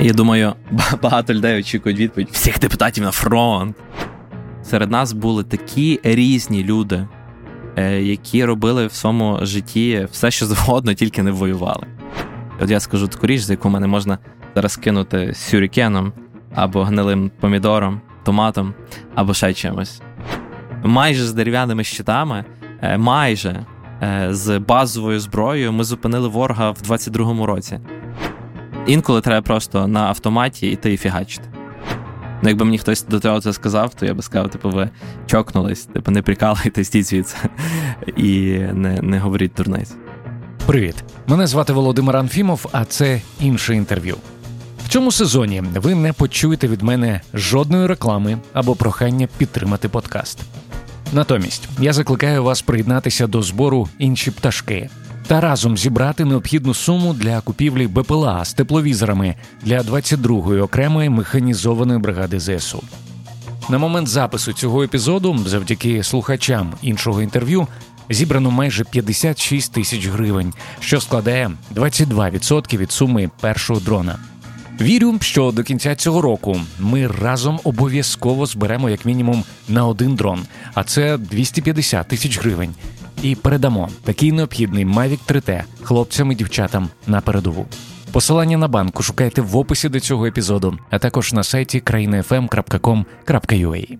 Я думаю, багато людей очікують відповідь всіх депутатів на фронт. Серед нас були такі різні люди, які робили в своєму житті все, що завгодно, тільки не воювали. От я скажу таку річ, за яку мене можна зараз кинути сюрікеном, або гнилим помідором, томатом, або ще чимось. Майже з дерев'яними щитами, майже з базовою зброєю ми зупинили ворога в 22-му році. Інколи треба просто на автоматі йти і фігачити. Ну, якби мені хтось до цього це сказав, то я би сказав, типу, ви чокнулись, типу, не прикалуйтесь, стіть звідси і не говоріть дурниць. Привіт, мене звати Володимир Анфімов, а це інше інтерв'ю. В цьому сезоні ви не почуєте від мене жодної реклами або прохання підтримати подкаст. Натомість я закликаю вас приєднатися до збору «Інші пташки» та разом зібрати необхідну суму для купівлі БПЛА з тепловізорами для 22-ї окремої механізованої бригади ЗСУ. На момент запису цього епізоду, завдяки слухачам іншого інтерв'ю, зібрано майже 56 тисяч гривень, що складає 22% від суми першого дрона. Вірю, що до кінця цього року ми разом обов'язково зберемо як мінімум на один дрон, а це 250 тисяч гривень. І передамо такий необхідний Mavic 3T хлопцям і дівчатам на передову. Посилання на банку шукайте в описі до цього епізоду, а також на сайті krainafm.com.ua.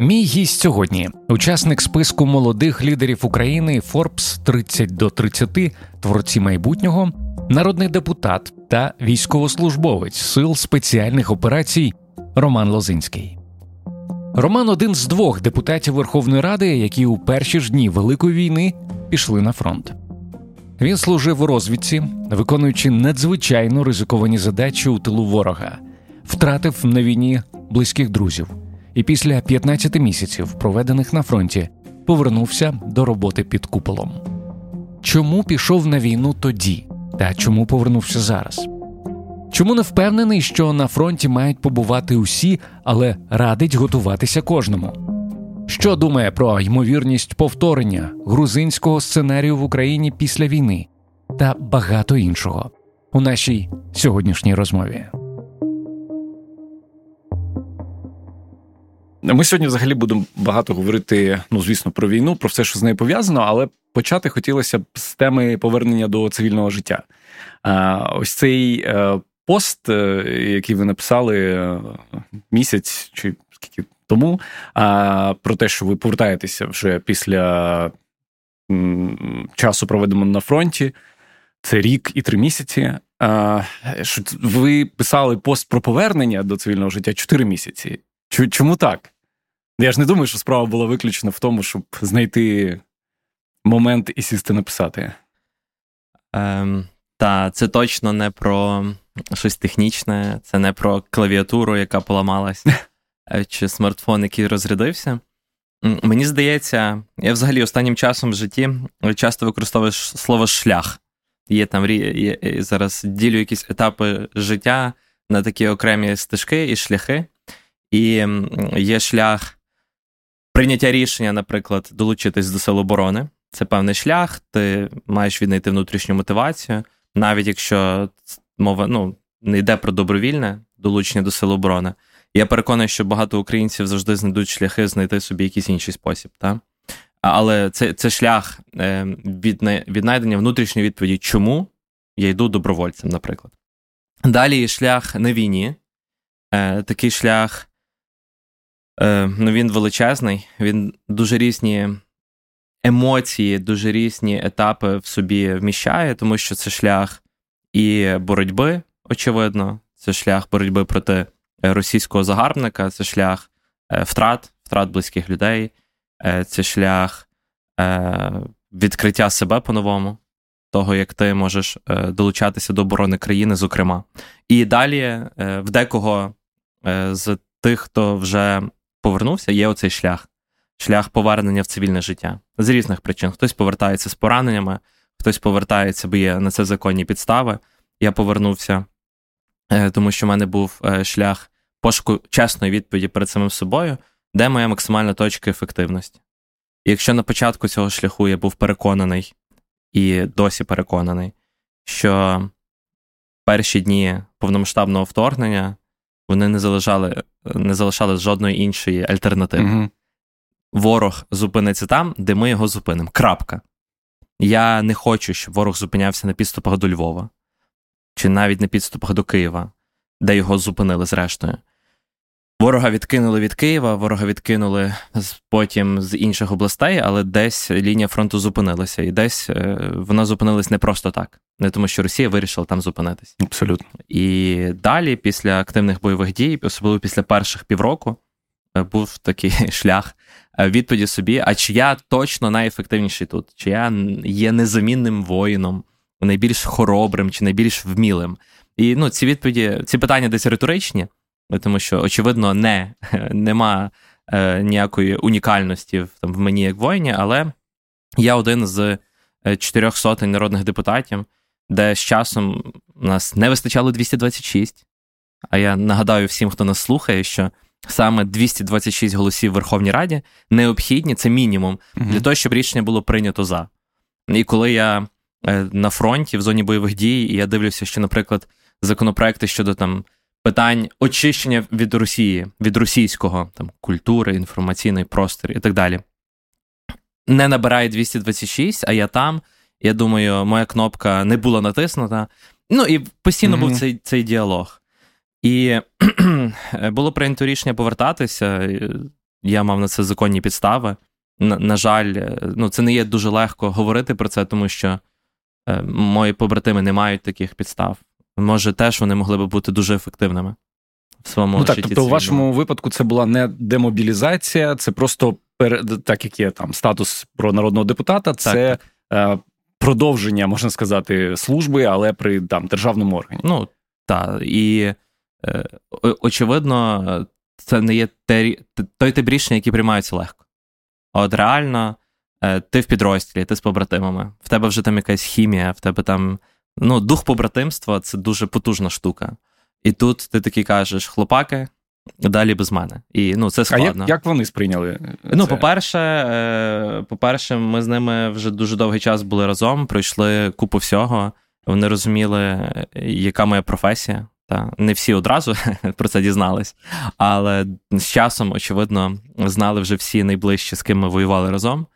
Мій гість сьогодні – учасник списку молодих лідерів України Форбс 30 до 30, творці майбутнього, народний депутат та військовослужбовець Сил Спеціальних Операцій Роман Лозинський. Роман – один з двох депутатів Верховної Ради, які у перші ж дні Великої війни пішли на фронт. Він служив у розвідці, виконуючи надзвичайно ризиковані задачі у тилу ворога, втратив на війні близьких друзів. І після 15 місяців, проведених на фронті, повернувся до роботи під куполом. Чому пішов на війну тоді? Та чому повернувся зараз? Чому не впевнений, що на фронті мають побувати усі, але радить готуватися кожному? Що думає про ймовірність повторення грузинського сценарію в Україні після війни? Та багато іншого у нашій сьогоднішній розмові. Ми сьогодні взагалі будемо багато говорити, звісно, про війну, про все, що з нею пов'язано, але почати хотілося б з теми повернення до цивільного життя. Ось цей пост, який ви написали місяць чи скільки тому, про те, що ви повертаєтеся вже після часу, проведеного на фронті, це 1 рік і 3 місяці. Що ви писали пост про повернення до цивільного життя 4 місяці. Чому так? Я ж не думаю, що справа була виключно в тому, щоб знайти момент і сісти написати. Та, це точно не про щось технічне, це не про клавіатуру, яка поламалась, чи смартфон, який розрядився. Мені здається, я взагалі останнім часом в житті часто використовую слово «шлях». Є там, я зараз ділю якісь етапи життя на такі окремі стежки і шляхи. І є шлях прийняття рішення, наприклад, долучитись до Сил оборони. Це певний шлях, ти маєш віднайти внутрішню мотивацію, навіть якщо мова не йде про добровільне долучення до Сил оборони. Я переконаний, що багато українців завжди знайдуть шляхи знайти собі якийсь інший спосіб. Та? Але це шлях віднайдення внутрішньої відповіді, чому я йду добровольцем, наприклад. Далі шлях на війні. Такий шлях... він величезний, він дуже різні емоції, дуже різні етапи в собі вміщає, тому що це шлях і боротьби, очевидно, це шлях боротьби проти російського загарбника, це шлях втрат близьких людей, це шлях відкриття себе по-новому, того, як ти можеш долучатися до оборони країни, зокрема. І далі в декого з тих, хто вже повернувся, є оцей шлях повернення в цивільне життя. З різних причин. Хтось повертається з пораненнями, хтось повертається, бо є на це законні підстави. Я повернувся, тому що в мене був шлях пошуку чесної відповіді перед самим собою, де моя максимальна точка ефективності. Якщо на початку цього шляху я був переконаний, і досі переконаний, що перші дні повномасштабного вторгнення вони не залишали жодної іншої альтернативи. Mm-hmm. Ворог зупиниться там, де ми його зупинимо. Крапка. Я не хочу, щоб ворог зупинявся на підступах до Львова. Чи навіть на підступах до Києва, де його зупинили зрештою. Ворога відкинули від Києва, ворога відкинули потім з інших областей, але десь лінія фронту зупинилася. І десь вона зупинилась не просто так. Не тому, що Росія вирішила там зупинитись. Абсолютно. І далі, після активних бойових дій, особливо після перших півроку, був такий шлях відповіді собі, а чи я точно найефективніший тут? Чи я є незамінним воїном, найбільш хоробрим чи найбільш вмілим? І ці відповіді, ці питання десь риторичні, тому що, очевидно, нема ніякої унікальності в мені як воїні, але я один з 400 народних депутатів, де з часом нас не вистачало 226. А я нагадаю всім, хто нас слухає, що саме 226 голосів в Верховній Раді необхідні, це мінімум, для того, щоб рішення було прийнято за. І коли я на фронті, в зоні бойових дій, і я дивлюся, що, наприклад, законопроекти щодо питань очищення від Росії, від російського, культури, інформаційний простір і так далі, не набирає 226, а я там, я думаю, моя кнопка не була натиснута. І постійно був цей діалог. І було прийнято рішення повертатися, я мав на це законні підстави. На жаль, це не є дуже легко говорити про це, тому що мої побратими не мають таких підстав. Може, теж вони могли б бути дуже ефективними в своєму житті. Тобто, у вашому випадку це була не демобілізація, це просто, так як є статус про народного депутата, це продовження, можна сказати, служби, але при державному органі. Так, і очевидно, це не є той тип рішення, які приймаються легко. От реально, ти в підрозділі, ти з побратимами, в тебе вже якась хімія, в тебе дух побратимства – це дуже потужна штука. І тут ти такий кажеш, хлопаки, далі без мене. І, це складно. А як вони сприйняли це? По-перше, ми з ними вже дуже довгий час були разом, пройшли купу всього, вони розуміли, яка моя професія. Не всі одразу про це дізнались, але з часом, очевидно, знали вже всі найближчі, з ким ми воювали разом.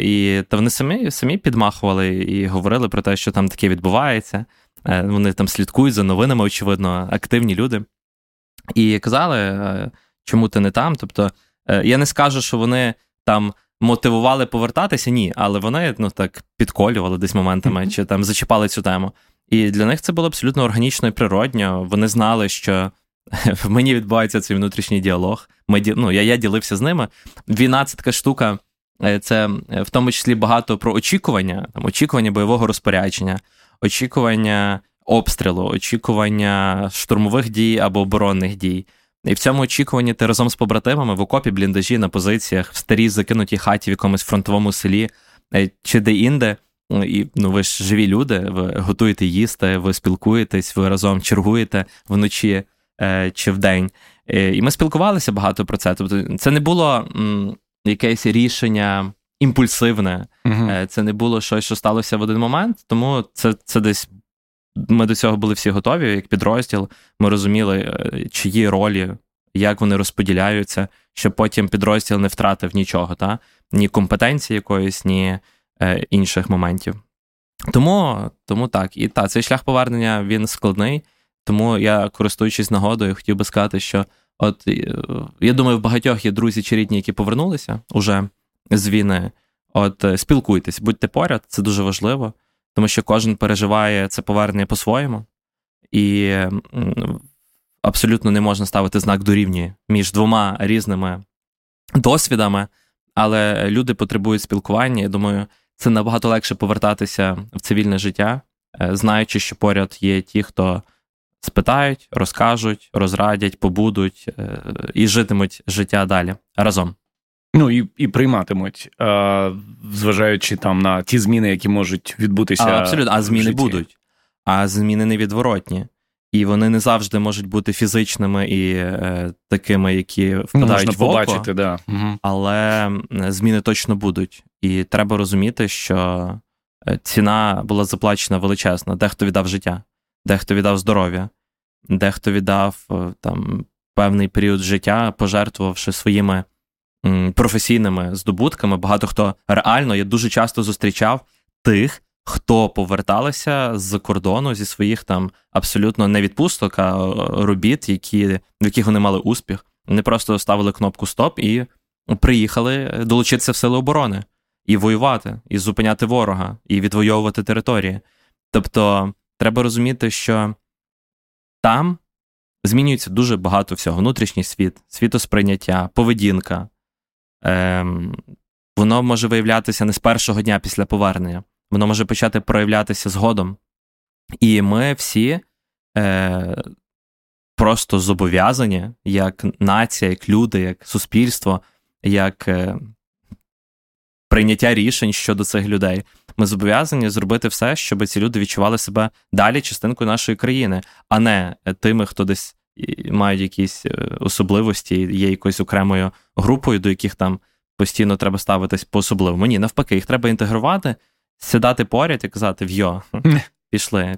І вони самі підмахували і говорили про те, що там таке відбувається. Вони слідкують за новинами, очевидно, активні люди. І казали, чому ти не там? Тобто, я не скажу, що вони мотивували повертатися, ні, але вони, підколювали десь моментами, чи зачіпали цю тему. І для них це було абсолютно органічно і природньо. Вони знали, що в мені відбувається цей внутрішній діалог. Я ділився з ними. Війна – це така штука, це в тому числі багато про очікування. Очікування бойового розпорядження, очікування обстрілу, очікування штурмових дій або оборонних дій. І в цьому очікуванні ти разом з побратимами в окопі, бліндажі, на позиціях, в старій закинутій хаті в якомусь фронтовому селі чи де-інде. І, ви ж живі люди, ви готуєте їсти, ви спілкуєтесь, ви разом чергуєте вночі чи вдень. І ми спілкувалися багато про це. Тобто це не було якесь рішення імпульсивне, це не було щось, що сталося в один момент, тому це десь ми до цього були всі готові, як підрозділ, ми розуміли, чиї ролі, як вони розподіляються, щоб потім підрозділ не втратив нічого, ні компетенції якоїсь, ні інших моментів. Тому так. І цей шлях повернення, він складний, тому я, користуючись нагодою, хотів би сказати, що я думаю, в багатьох є друзі чи рідні, які повернулися уже з війни. Спілкуйтесь, будьте поряд, це дуже важливо, тому що кожен переживає це повернення по-своєму, і абсолютно не можна ставити знак дорівнює між двома різними досвідами, але люди потребують спілкування, я думаю, це набагато легше повертатися в цивільне життя, знаючи, що поряд є ті, хто спитають, розкажуть, розрадять, побудуть і житимуть життя далі разом. І прийматимуть, зважаючи на ті зміни, які можуть відбутися. Абсолютно, а зміни будуть, а зміни невідворотні. І вони не завжди можуть бути фізичними і такими, які впадають можна в око, побачити, да. Угу. Але зміни точно будуть. І треба розуміти, що ціна була заплачена величезна. Дехто віддав життя, дехто віддав здоров'я, дехто віддав там певний період життя, пожертвувавши своїми професійними здобутками. Багато хто реально, я дуже часто зустрічав тих, хто поверталися з кордону зі своїх там абсолютно не відпусток, а робіт, в яких вони мали успіх. Вони просто ставили кнопку «Стоп» і приїхали долучитися в Сили оборони. І воювати, і зупиняти ворога, і відвоювати території. Тобто, треба розуміти, що там змінюється дуже багато всього. Внутрішній світ, світосприйняття, поведінка. Воно може виявлятися не з першого дня після повернення. Воно може почати проявлятися згодом. І ми всі просто зобов'язані, як нація, як люди, як суспільство, як прийняття рішень щодо цих людей. Ми зобов'язані зробити все, щоб ці люди відчували себе далі частинкою нашої країни, а не тими, хто десь мають якісь особливості, є якоюсь окремою групою, до яких там постійно треба ставитись по-особливому. Ні, навпаки, їх треба інтегрувати, сідати поряд і казати: «Вйо,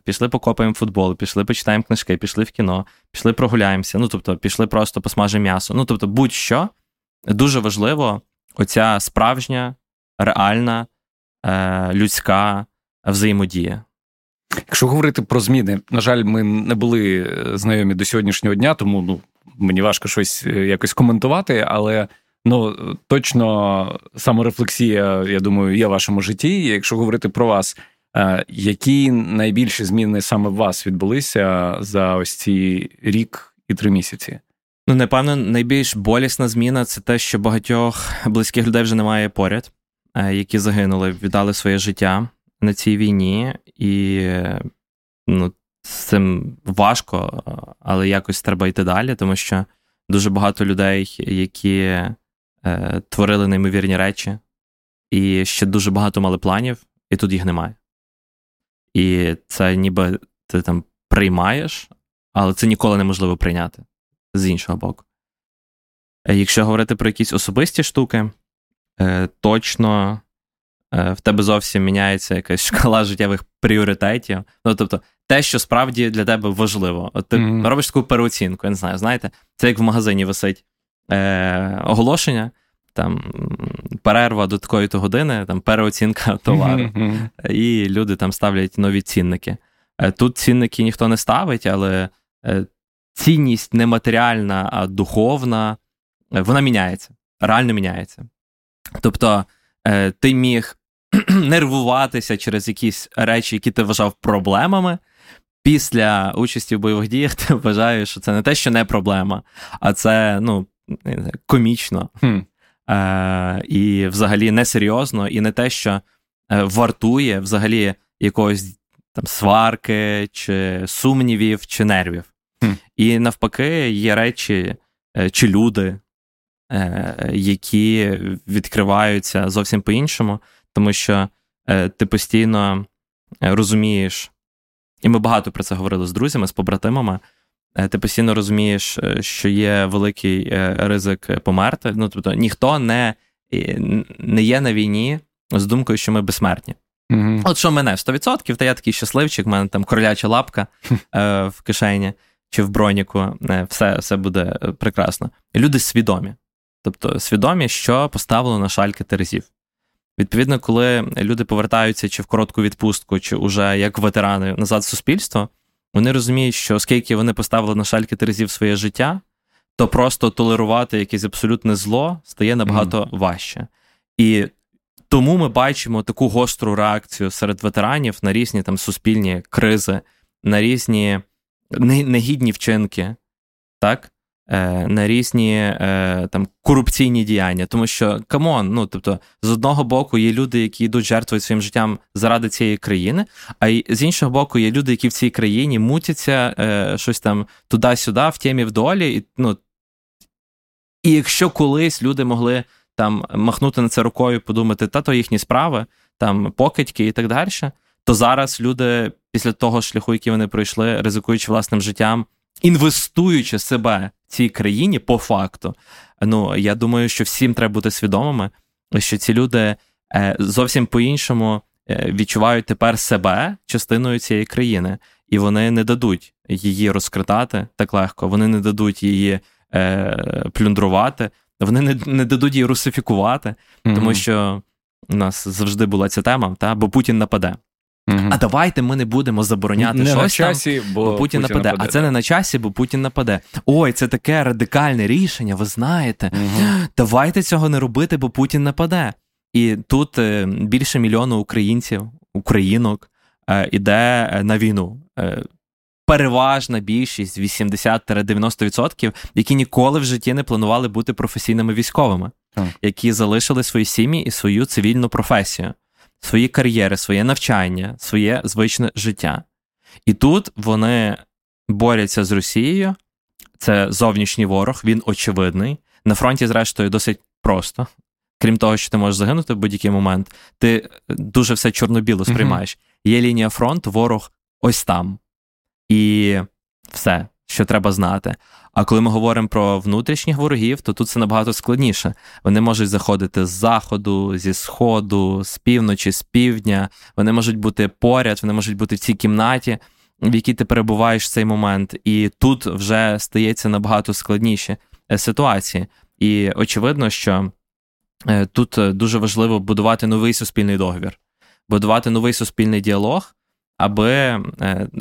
пішли покопаємо футбол, пішли почитаємо книжки, пішли в кіно, пішли прогуляємося, пішли просто посмажимо м'ясо». Будь-що. Дуже важливо оця справжня, реальна, людська взаємодія. Якщо говорити про зміни, на жаль, ми не були знайомі до сьогоднішнього дня, тому мені важко щось якось коментувати, але точно саморефлексія, я думаю, є в вашому житті. Якщо говорити про вас, які найбільші зміни саме в вас відбулися за ось ці рік і 3 місяці? Напевно, найбільш болісна зміна – це те, що багатьох близьких людей вже немає поряд, які загинули, віддали своє життя на цій війні. І з цим важко, але якось треба йти далі, тому що дуже багато людей, які творили неймовірні речі, і ще дуже багато мали планів, і тут їх немає. І це ніби ти там приймаєш, але це ніколи неможливо прийняти з іншого боку. Якщо говорити про якісь особисті штуки, точно в тебе зовсім міняється якась шкала життєвих пріоритетів. Те, що справді для тебе важливо. От ти робиш таку переоцінку, я не знаю, знаєте, це як в магазині висить оголошення, там перерва до такої-то години, там переоцінка товару. І люди там ставлять нові цінники. Тут цінники ніхто не ставить, але цінність не матеріальна, а духовна, вона міняється, реально міняється. Тобто ти міг нервуватися через якісь речі, які ти вважав проблемами. Після участі в бойових діях ти вважаєш, що це не те, що не проблема, а це, комічно. І взагалі несерйозно, і не те, що вартує взагалі якогось там сварки, чи сумнівів, чи нервів. І навпаки, є речі, чи люди, які відкриваються зовсім по-іншому, тому що ти постійно розумієш, і ми багато про це говорили з друзями, з побратимами, ти постійно розумієш, що є великий ризик померти. Ніхто не є на війні з думкою, що ми безсмертні. Mm-hmm. От що мене 100%, та я такий щасливчик, в мене там кроляча лапка в кишені чи в броніку, все буде прекрасно. І люди свідомі. Свідомі, що поставили на шальки терезів. Відповідно, коли люди повертаються чи в коротку відпустку, чи уже як ветерани назад в суспільство, вони розуміють, що оскільки вони поставили на шальки терезів своє життя, то просто толерувати якесь абсолютне зло стає набагато важче. І тому ми бачимо таку гостру реакцію серед ветеранів на різні там суспільні кризи, на різні негідні вчинки, так? На різні там корупційні діяння. Тому що, камон, з одного боку є люди, які йдуть жертвують своїм життям заради цієї країни, а з іншого боку є люди, які в цій країні мутяться щось там туди-сюди, в темі, в долі. І якщо колись люди могли там махнути на це рукою, подумати, то їхні справи, там покидьки і так далі, то зараз люди після того шляху, який вони пройшли, ризикуючи власним життям, інвестуючи себе цій країні по факту, ну, я думаю, що всім треба бути свідомими, що ці люди зовсім по-іншому відчувають тепер себе частиною цієї країни. І вони не дадуть її розкрадати так легко, вони не дадуть її плюндрувати, вони не дадуть її русифікувати, тому що у нас завжди була ця тема, та? Бо Путін нападе. А давайте ми не будемо забороняти не щось на часі, там, бо Путін нападе. А це не на часі, бо Путін нападе. Ой, це таке радикальне рішення, ви знаєте. Давайте цього не робити, бо Путін нападе. І тут більше мільйону українців, українок, іде на війну. Переважна більшість, 80-90%, які ніколи в житті не планували бути професійними військовими, які залишили свої сім'ї і свою цивільну професію, свої кар'єри, своє навчання, своє звичне життя. І тут вони борються з Росією, це зовнішній ворог, він очевидний. На фронті, зрештою, досить просто. Крім того, що ти можеш загинути в будь-який момент, ти дуже все чорно-біло сприймаєш. Є лінія фронту, ворог ось там. І все, що треба знати. А коли ми говоримо про внутрішніх ворогів, то тут це набагато складніше. Вони можуть заходити з заходу, зі сходу, з півночі, з півдня. Вони можуть бути поряд, вони можуть бути в цій кімнаті, в якій ти перебуваєш в цей момент. І тут вже стається набагато складніші ситуації. І очевидно, що тут дуже важливо будувати новий суспільний договір, будувати новий суспільний діалог, аби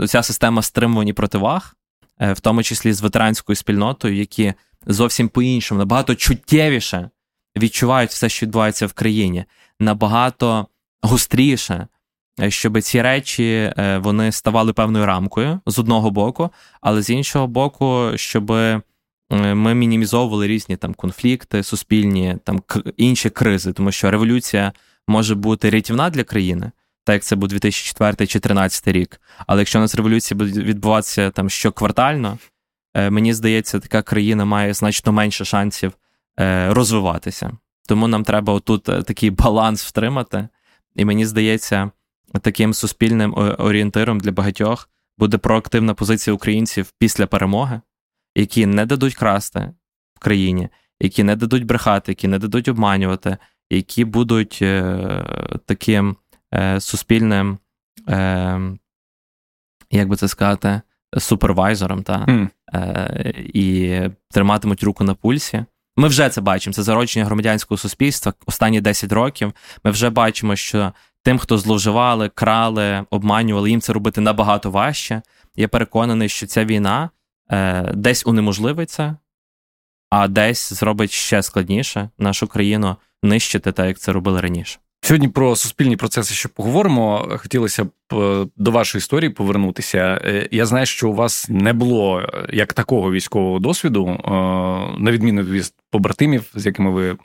ця система стримувань і противаг, в тому числі з ветеранською спільнотою, які зовсім по-іншому, набагато чуттєвіше відчувають все, що відбувається в країні, набагато гостріше, щоб ці речі, вони ставали певною рамкою, з одного боку, але з іншого боку, щоб ми мінімізовували різні там конфлікти, суспільні, там інші кризи, тому що революція може бути рятівна для країни, так як це був 2004 чи 2013 рік. Але якщо у нас революція буде відбуватися там щоквартально, мені здається, така країна має значно менше шансів розвиватися. Тому нам треба отут такий баланс втримати. І мені здається, таким суспільним орієнтиром для багатьох буде проактивна позиція українців після перемоги, які не дадуть красти в країні, які не дадуть брехати, які не дадуть обманювати, які будуть таким суспільним, як би це сказати, супервайзором, та? І триматимуть руку на пульсі. Ми вже це бачимо, це зародження громадянського суспільства останні 10 років. Ми вже бачимо, що тим, хто зловживали, крали, обманювали, їм це робити набагато важче. Я переконаний, що ця війна десь унеможливиться, а десь зробить ще складніше нашу країну нищити так, як це робили раніше. Сьогодні про суспільні процеси ще поговоримо. Хотілося б до вашої історії повернутися. Я знаю, що у вас не було як такого військового досвіду, на відміну від побратимів, з якими ви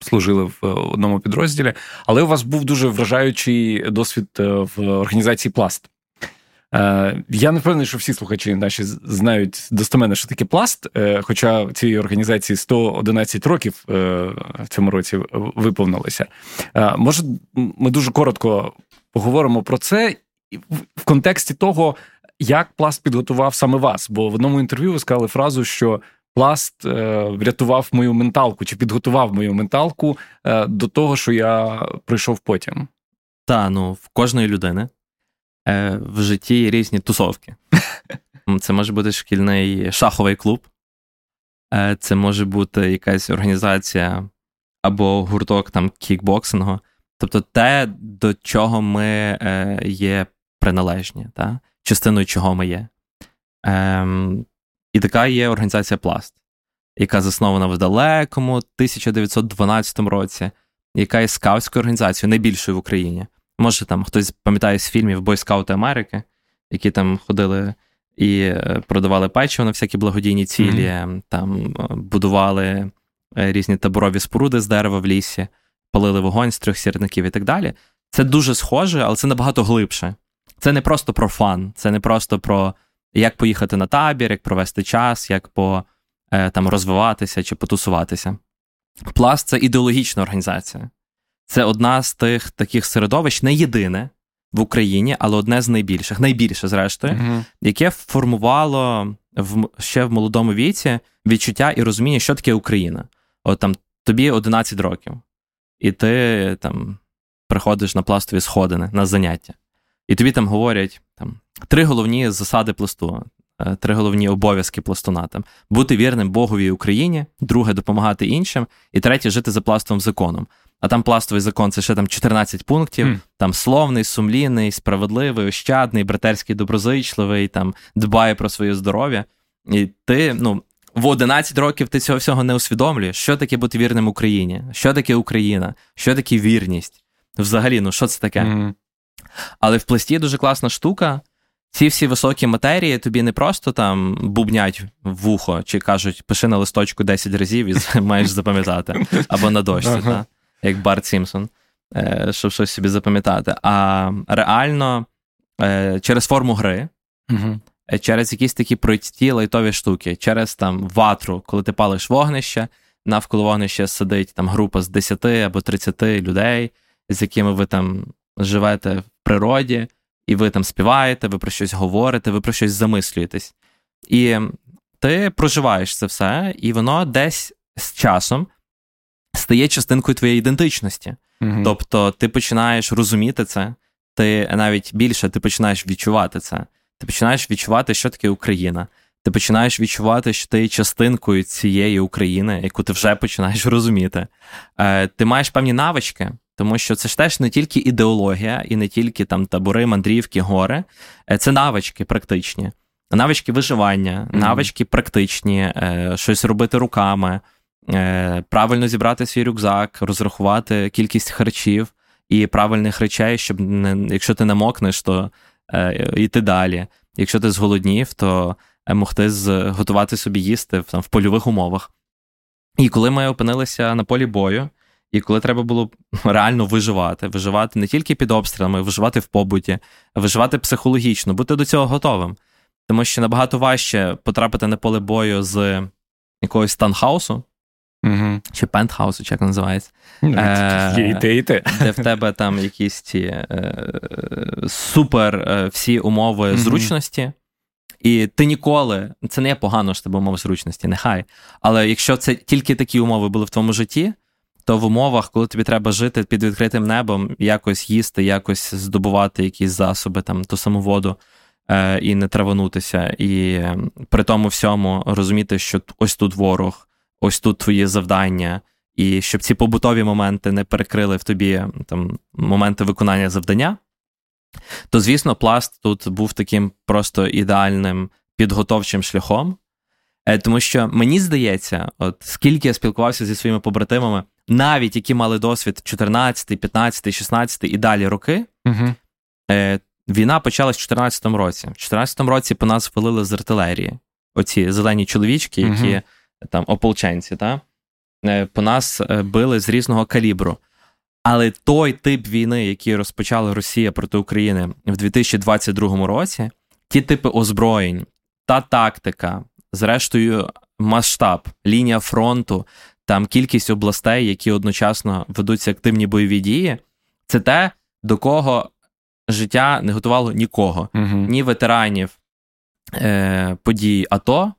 служили в одному підрозділі, але у вас був дуже вражаючий досвід в організації «Пласт». Я не впевнений, що всі слухачі наші знають достеменно, що таке «Пласт», хоча цій організації 111 років в цьому році виповнилося. Може, ми дуже коротко поговоримо про це в контексті того, як «Пласт» підготував саме вас. Бо в одному інтерв'ю ви сказали фразу, що «Пласт» врятував мою менталку, чи підготував мою менталку до того, що я прийшов потім. Та, ну, в кожної людини в житті є різні тусовки. Це може бути шкільний шаховий клуб, це може бути якась організація або гурток там кікбоксингу. Тобто те, до чого ми є приналежні, та? Частиною чого ми є. І така є організація «Пласт», яка заснована в далекому 1912 році, яка є скаутською організацією, найбільшою в Україні. Може, там хтось пам'ятає з фільмів «Бойскаути Америки», які там ходили і продавали печиво на всякі благодійні цілі, там будували різні таборові споруди з дерева в лісі, палили вогонь з 3 сірників і так далі. Це дуже схоже, але це набагато глибше. Це не просто про фан, це не просто про як поїхати на табір, як провести час, як там, розвиватися чи потусуватися. «Пласт» – це ідеологічна організація. Це одна з тих таких середовищ, не єдине, в Україні, але одне з найбільших, найбільше зрештою, яке формувало ще в молодому віці відчуття і розуміння, що таке Україна. От там тобі 11 років, і ти там приходиш на пластові сходини, на заняття. І тобі там говорять там, три головні засади пласту, три головні обов'язки пластуна. Там, бути вірним Богові і Україні, друге – допомагати іншим, і третє – жити за пластовим законом. А там пластовий закон – це ще там 14 пунктів, там словний, сумлінний, справедливий, ощадний, братерський, доброзичливий, там дбає про своє здоров'я. І ти, ну, в 11 років ти цього всього не усвідомлюєш, що таке бути вірним Україні, що таке Україна, що таке вірність. Взагалі, ну, що це таке? Але в пласті дуже класна штука. Ці всі високі матерії тобі не просто там бубнять в вухо, чи кажуть, пиши на листочку 10 разів і маєш запам'ятати. Або на дошці, так? Як Барт Сімпсон, щоб щось собі запам'ятати. А реально через форму гри, через якісь такі прості лайтові штуки, через там ватру, коли ти палиш вогнище, навколо вогнища сидить там група з 10 або 30 людей, з якими ви там живете в природі, і ви там співаєте, ви про щось говорите, ви про щось замислюєтесь. І ти проживаєш це все, і воно десь з часом стає частинкою твоєї ідентичності. Тобто ти починаєш розуміти це, ти навіть більше, ти починаєш відчувати це. Ти починаєш відчувати, що таке Україна. Ти починаєш відчувати, що ти є частинкою цієї України, яку ти вже починаєш розуміти. Ти маєш певні навички, тому що це ж теж не тільки ідеологія, і не тільки там табори, мандрівки, гори. Це навички практичні. Навички виживання, навички практичні, щось робити руками, правильно зібрати свій рюкзак, розрахувати кількість харчів і правильних речей, щоб не, якщо ти намокнеш, то йти далі. Якщо ти зголоднів, то могти готувати собі їсти там, в польових умовах. І коли ми опинилися на полі бою, і коли треба було реально виживати, виживати не тільки під обстрілами, виживати в побуті, виживати психологічно, бути до цього готовим. Тому що набагато важче потрапити на поле бою з якогось танхаусу, чи пентхаусу, чи як називається. Де в тебе там якісь ті супер всі умови зручності, і ти ніколи, це не погано, що тебе умови зручності, нехай, але якщо це тільки такі умови були в твоєму житті, то в умовах, коли тобі треба жити під відкритим небом, якось їсти, якось здобувати якісь засоби, там, ту саму воду, і не траванутися, і при тому всьому розуміти, що ось тут ворог, ось тут твої завдання, і щоб ці побутові моменти не перекрили в тобі там, моменти виконання завдання, то, звісно, пласт тут був таким просто ідеальним підготовчим шляхом, тому що мені здається, от скільки я спілкувався зі своїми побратимами, навіть які мали досвід 14, 15, 16 і далі роки, війна почалась в 14-му році. В 14-му році по нас валили з артилерії. Оці зелені чоловічки, які там ополченці, та? По нас били з різного калібру. Але той тип війни, який розпочала Росія проти України в 2022 році, ті типи озброєнь, та тактика, зрештою масштаб, лінія фронту, там кількість областей, які одночасно ведуться активні бойові дії, це те, до кого життя не готувало нікого. Ні ветеранів подій АТО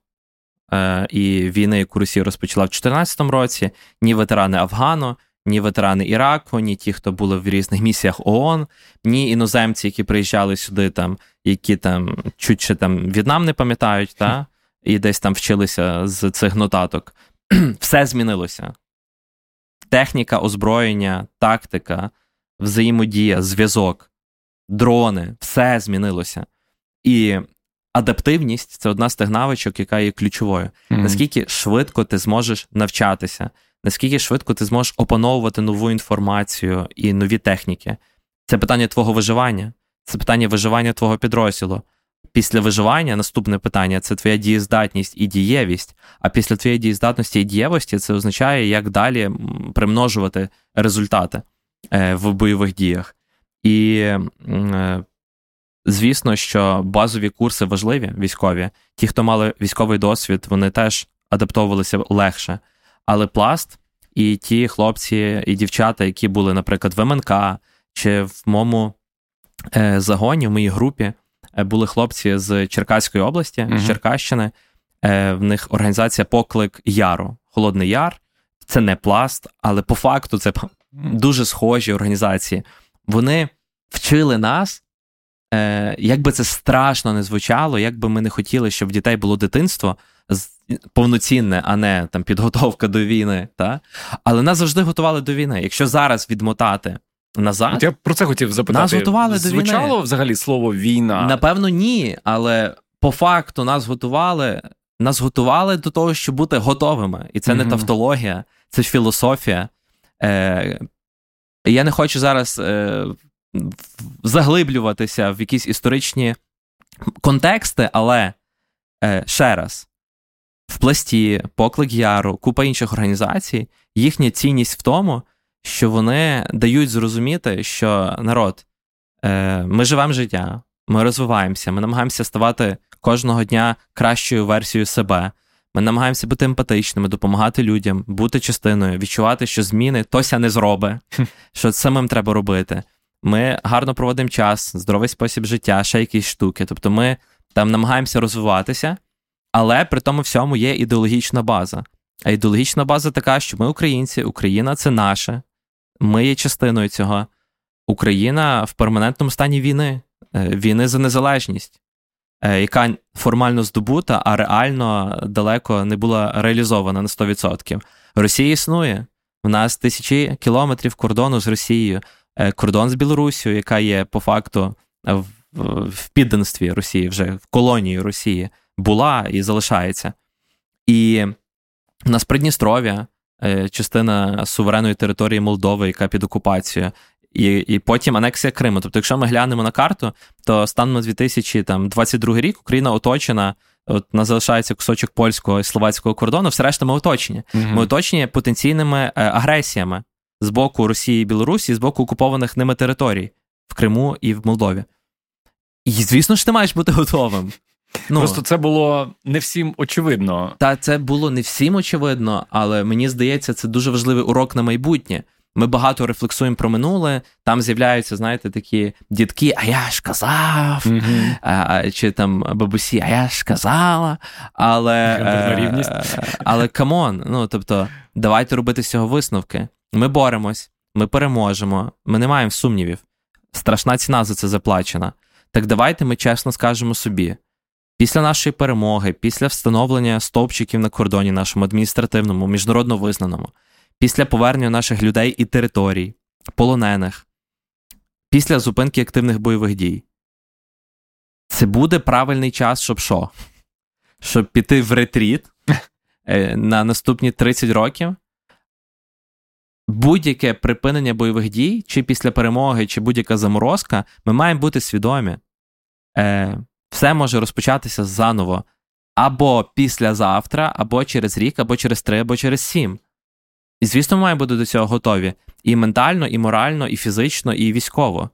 і війни, яку Росія розпочала в 2014 році, ні ветерани Афгану, ні ветерани Іраку, ні ті, хто були в різних місіях ООН, ні іноземці, які приїжджали сюди, там, які там чуть ще там В'єтнам не пам'ятають, та? І десь там вчилися з цих нотаток. Все змінилося. Техніка, озброєння, тактика, взаємодія, зв'язок, дрони, все змінилося. І адаптивність – це одна з тих навичок, яка є ключовою. Наскільки швидко ти зможеш навчатися, наскільки швидко ти зможеш опановувати нову інформацію і нові техніки. Це питання твого виживання, це питання виживання твого підрозділу. Після виживання наступне питання – це твоя дієздатність і дієвість. А після твоєї дієздатності і дієвості це означає, як далі примножувати результати в бойових діях. І, звісно, що базові курси важливі, військові. Ті, хто мали військовий досвід, вони теж адаптовувалися легше. Але пласт і ті хлопці і дівчата, які були, наприклад, в МНК, чи в моєму загоні, в моїй групі були хлопці з Черкаської області, з Черкащини. В них організація «Поклик Яру», «Холодний Яр». Це не Пласт, але по факту це дуже схожі організації. Вони вчили нас, як би це страшно не звучало, як би ми не хотіли, щоб в дітей було дитинство повноцінне, а не там підготовка до війни. Та? Але нас завжди готували до війни. Якщо зараз відмотати назад... От я про це хотів запитати. Нас готували до війни. Звучало взагалі слово «війна»? Напевно, ні, але по факту нас готували до того, щоб бути готовими. І це не тавтологія, це філософія. Я не хочу зараз заглиблюватися в якісь історичні контексти, але ще раз, в Пласті, Поклик Яру, купа інших організацій, їхня цінність в тому, що вони дають зрозуміти, що народ, ми живемо життя, ми розвиваємося, ми намагаємося ставати кожного дня кращою версією себе. Ми намагаємося бути емпатичними, допомагати людям, бути частиною, відчувати, що зміни тося не зробить, що самим треба робити. Ми гарно проводимо час, здоровий спосіб життя, ще якісь штуки. Тобто ми там намагаємося розвиватися, але при тому всьому є ідеологічна база. А ідеологічна база така, що ми українці, Україна – це наше, ми є частиною цього. Україна в перманентному стані війни, війни за незалежність, яка формально здобута, а реально далеко не була реалізована на 100%. Росія існує. В нас тисячі кілометрів кордону з Росією, кордон з Білорусією, яка є по факту в підданстві Росії, вже в колонії Росії, була і залишається. І в нас Придністров'я, частина суверенної території Молдови, яка під окупацією, і потім анексія Криму. Тобто, якщо ми глянемо на карту, то станом на 2022 рік Україна оточена, от у нас залишається кусочок польського і словацького кордону, все решта ми оточені. Ми оточені потенційними агресіями з боку Росії і Білорусі, з боку окупованих ними територій в Криму і в Молдові. І, звісно ж, ти маєш бути готовим. Просто це було не всім очевидно. Та це було не всім очевидно, але мені здається, це дуже важливий урок на майбутнє. Ми багато рефлексуємо про минуле, там з'являються, знаєте, такі дітки, а я ж казав, чи там бабусі, а я ж казала, але камон, ну, тобто, давайте робити з цього висновки. Ми боремось, ми переможемо, ми не маємо сумнівів, страшна ціна за це заплачена. Так давайте ми чесно скажемо собі, після нашої перемоги, після встановлення стовпчиків на кордоні нашому адміністративному, міжнародно визнаному, після повернення наших людей і територій, полонених, після зупинки активних бойових дій. Це буде правильний час, щоб що? Щоб піти в ретріт на наступні 30 років. Будь-яке припинення бойових дій, чи після перемоги, чи будь-яка заморозка, ми маємо бути свідомі. Все може розпочатися заново. Або післязавтра, або через рік, або через 3, або через 7. І, звісно, ми маємо бути до цього готові. І ментально, і морально, і фізично, і військово.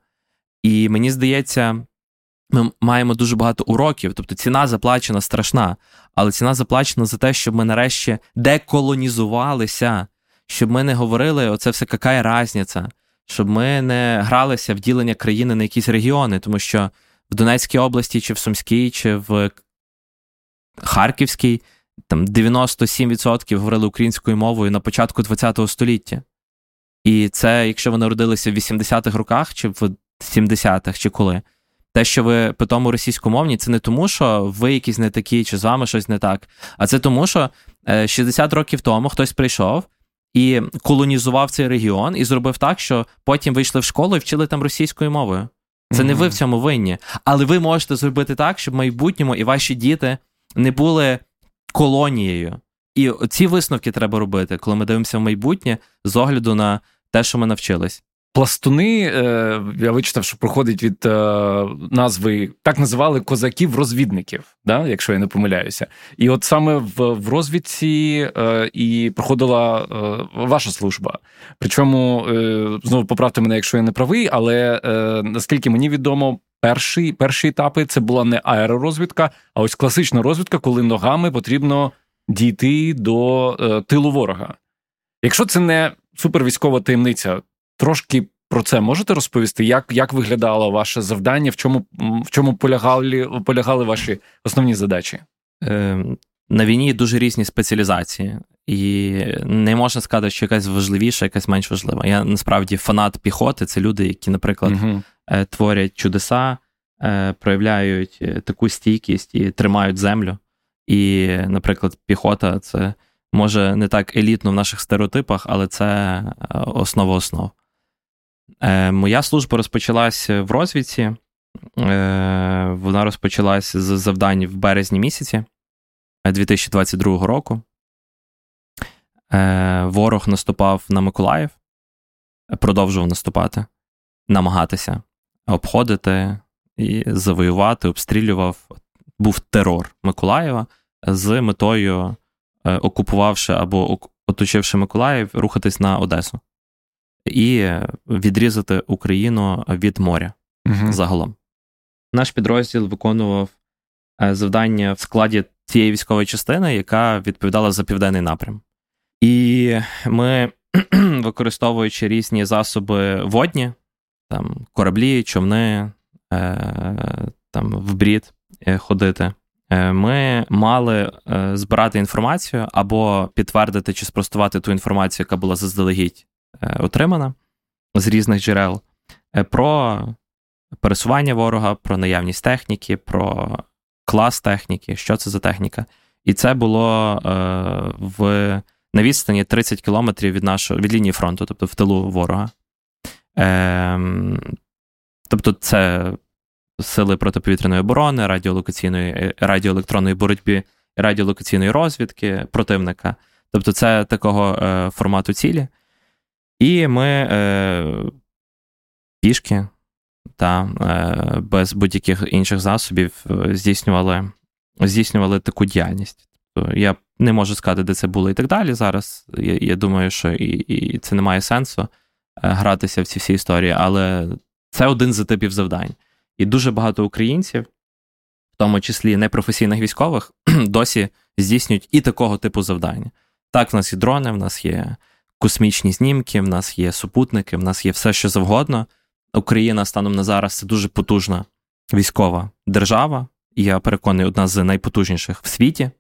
І мені здається, ми маємо дуже багато уроків. Тобто ціна заплачена страшна, але ціна заплачена за те, щоб ми нарешті деколонізувалися, щоб ми не говорили, оце все какая разниця, щоб ми не гралися в ділення країни на якісь регіони, тому що в Донецькій області, чи в Сумській, чи в Харківській там 97% говорили українською мовою на початку ХХ століття. І це, якщо ви народилися в 80-х роках, чи в 70-х, чи коли. Те, що ви по тому російськомовні, це не тому, що ви якісь не такі, чи з вами щось не так, а це тому, що 60 років тому хтось прийшов і колонізував цей регіон, і зробив так, що потім вийшли в школу і вчили там російською мовою. Це не ви в цьому винні. Але ви можете зробити так, щоб в майбутньому і ваші діти не були колонією. І ці висновки треба робити, коли ми дивимося в майбутнє, з огляду на те, що ми навчились. Пластуни, я вичитав, що проходить від назви, так називали козаків-розвідників, да? Якщо я не помиляюся. І от саме в розвідці і проходила ваша служба. Причому, знову поправте мене, якщо я не правий, але наскільки мені відомо, перші етапи – це була не аеророзвідка, а ось класична розвідка, коли ногами потрібно дійти до тилу ворога. Якщо це не супервійськова таємниця, трошки про це можете розповісти? Як виглядало ваше завдання? В чому полягали ваші основні задачі? На війні дуже різні спеціалізації. І не можна сказати, що якась важливіша, якась менш важлива. Я насправді фанат піхоти. Це люди, які, наприклад, творять чудеса, проявляють таку стійкість і тримають землю. І, наприклад, піхота – це, може, не так елітно в наших стереотипах, але це основа основ. Моя служба розпочалась в розвідці. Вона розпочалась з завдань в березні місяці 2022 року. Ворог наступав на Миколаїв, продовжував наступати, намагатися обходити і завоювати, обстрілював. Був терор Миколаєва з метою, окупувавши або оточивши Миколаїв, рухатись на Одесу і відрізати Україну від моря загалом. Наш підрозділ виконував завдання в складі цієї військової частини, яка відповідала за південний напрям. І ми, використовуючи різні засоби водні, там кораблі, човни, там вбрід ходити, ми мали збирати інформацію або підтвердити чи спростувати ту інформацію, яка була заздалегідь отримана з різних джерел, про пересування ворога, про наявність техніки, про клас техніки, що це за техніка. І це було на відстані 30 кілометрів від лінії фронту, тобто в тилу ворога. Тобто це сили протиповітряної оборони, радіоелектронної боротьби, радіолокаційної розвідки противника. Тобто це такого формату цілі. І ми пішки та без будь-яких інших засобів здійснювали таку діяльність. Я не можу сказати, де це було і так далі зараз. Я думаю, що і це не має сенсу гратися в ці всі історії, але це один з типів завдань. І дуже багато українців, в тому числі непрофесійних військових, досі здійснюють і такого типу завдання. Так, в нас є дрони, в нас є космічні знімки, в нас є супутники, в нас є все, що завгодно. Україна станом на зараз – це дуже потужна військова держава. І я переконаний, одна з найпотужніших в світі,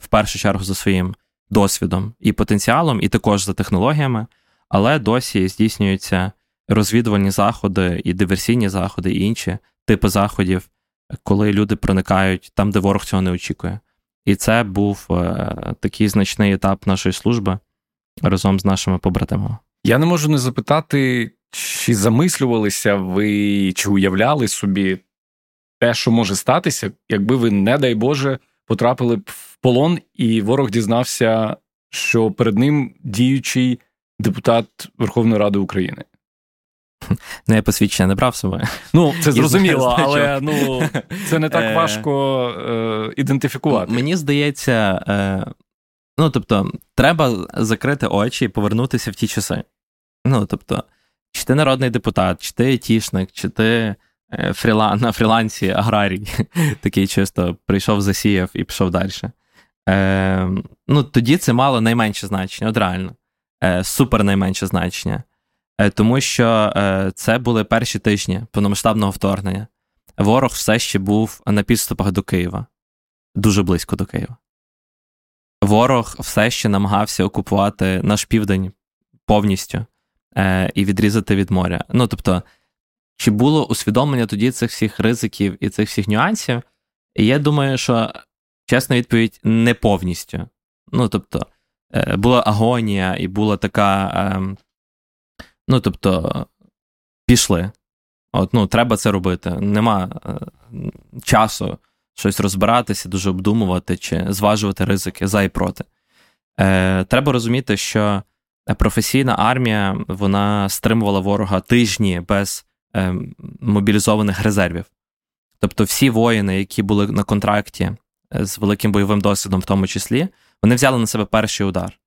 в першу чергу за своїм досвідом і потенціалом, і також за технологіями, але досі здійснюються розвідувальні заходи і диверсійні заходи, і інші типи заходів, коли люди проникають там, де ворог цього не очікує. І це був такий значний етап нашої служби разом з нашими побратимами. Я не можу не запитати, чи замислювалися ви, чи уявляли собі те, що може статися, якби ви, не дай Боже, потрапили б в полон, і ворог дізнався, що перед ним діючий депутат Верховної Ради України. Ну, я посвідчення не брав собою. Ну, це зрозуміло, але це не так важко ідентифікувати. Мені здається, тобто, треба закрити очі і повернутися в ті часи. Ну, тобто, чи ти народний депутат, чи ти айтішник, чи ти на фрілансі аграрій, такий чисто прийшов, засіяв і пішов далі. Тоді це мало найменше значення, от реально. Супер найменше значення. Тому що це були перші тижні повномасштабного вторгнення. Ворог все ще був на підступах до Києва. Дуже близько до Києва. Ворог все ще намагався окупувати наш південь повністю і відрізати від моря. Ну, тобто, чи було усвідомлення тоді цих всіх ризиків і цих всіх нюансів? І я думаю, що, чесна відповідь, не повністю. Ну, тобто, була агонія і була така... пішли. Треба це робити. Нема часу щось розбиратися, дуже обдумувати чи зважувати ризики за і проти. Треба розуміти, що професійна армія, вона стримувала ворога тижні без мобілізованих резервів. Тобто всі воїни, які були на контракті з великим бойовим досвідом в тому числі, вони взяли на себе перший удар.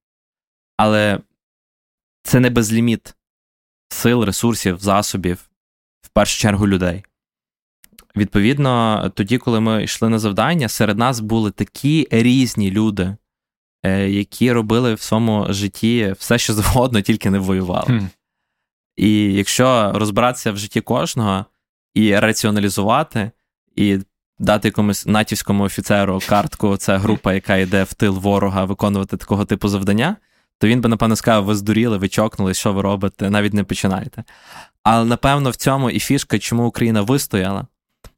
Але це не безліміт сил, ресурсів, засобів, в першу чергу людей. Відповідно, тоді, коли ми йшли на завдання, серед нас були такі різні люди, які робили в своєму житті все, що завгодно, тільки не воювали. І якщо розбиратися в житті кожного і раціоналізувати, і дати якомусь натівському офіцеру картку, це група, яка йде в тил ворога виконувати такого типу завдання, то він би, напевно, сказав, ви здуріли, ви чокнули, що ви робите, навіть не починайте. Але, напевно, в цьому і фішка, чому Україна вистояла.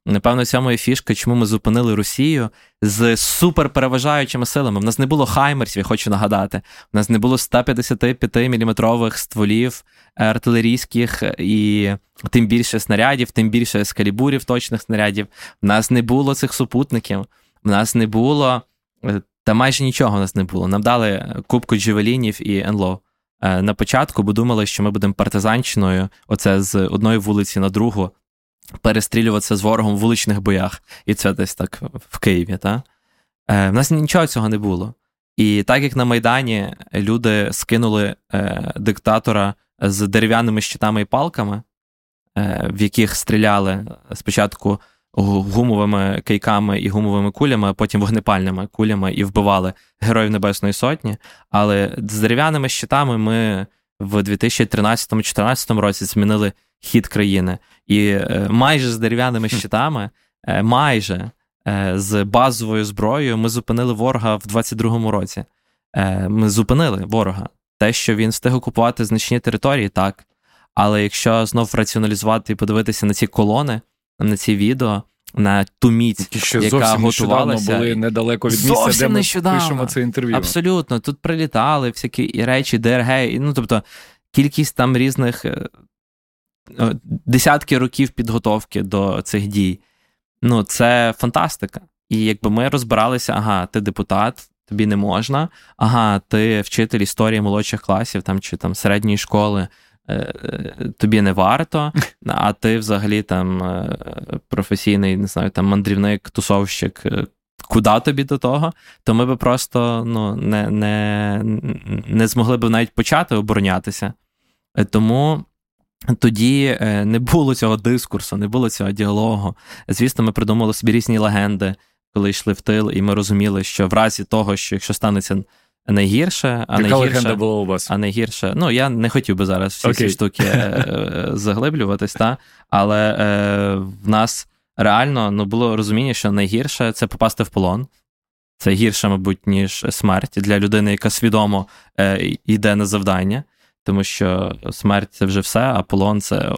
Напевно, в цьому і фішка, чому ми зупинили Росію з суперпереважаючими силами. В нас не було хаймерсів, я хочу нагадати. В нас не було 155-мм стволів артилерійських і тим більше снарядів, тим більше ескалібурів, точних снарядів. В нас не було цих супутників. В нас не було... Та майже нічого в нас не було. Нам дали кубку джевелінів і НЛО. На початку, бо думали, що ми будемо партизанщиною, оце з одної вулиці на другу, перестрілюватися з ворогом в вуличних боях. І це десь так в Києві, та? В нас нічого цього не було. І так, як на Майдані люди скинули диктатора з дерев'яними щитами і палками, в яких стріляли спочатку гумовими кийками і гумовими кулями, а потім вогнепальними кулями і вбивали Героїв Небесної Сотні. Але з дерев'яними щитами ми в 2013-2014 році змінили хід країни. І майже з дерев'яними щитами, майже з базовою зброєю ми зупинили ворога в 22-му році. Ми зупинили ворога. Те, що він встиг окупувати значні території, так. Але якщо знов раціоналізувати і подивитися на ці колони, на ці відео, на ту міць, яка готувалася. Були недалеко від місця, де ми пишемо це інтерв'ю. Абсолютно. Тут прилітали всякі і речі, ДРГ, і, ну, тобто, кількість там різних десятки років підготовки до цих дій. Ну, це фантастика. І якби ми розбиралися, ага, ти депутат, тобі не можна, ага, ти вчитель історії молодших класів там, чи там середньої школи, тобі не варто, а ти взагалі там професійний, не знаю, там мандрівник, тусовщик, куди тобі до того, то ми би просто не змогли б навіть почати оборонятися. Тому тоді не було цього дискурсу, не було цього діалогу. Звісно, ми придумали собі різні легенди, коли йшли в тил, і ми розуміли, що в разі того, що якщо станеться найгірше, а найгірше, легенда була у вас? А найгірше, ну, я не хотів би зараз всі ці штуки заглиблюватись, та? Але в нас реально було розуміння, що найгірше – це попасти в полон. Це гірше, мабуть, ніж смерть для людини, яка свідомо йде на завдання, тому що смерть – це вже все, а полон – це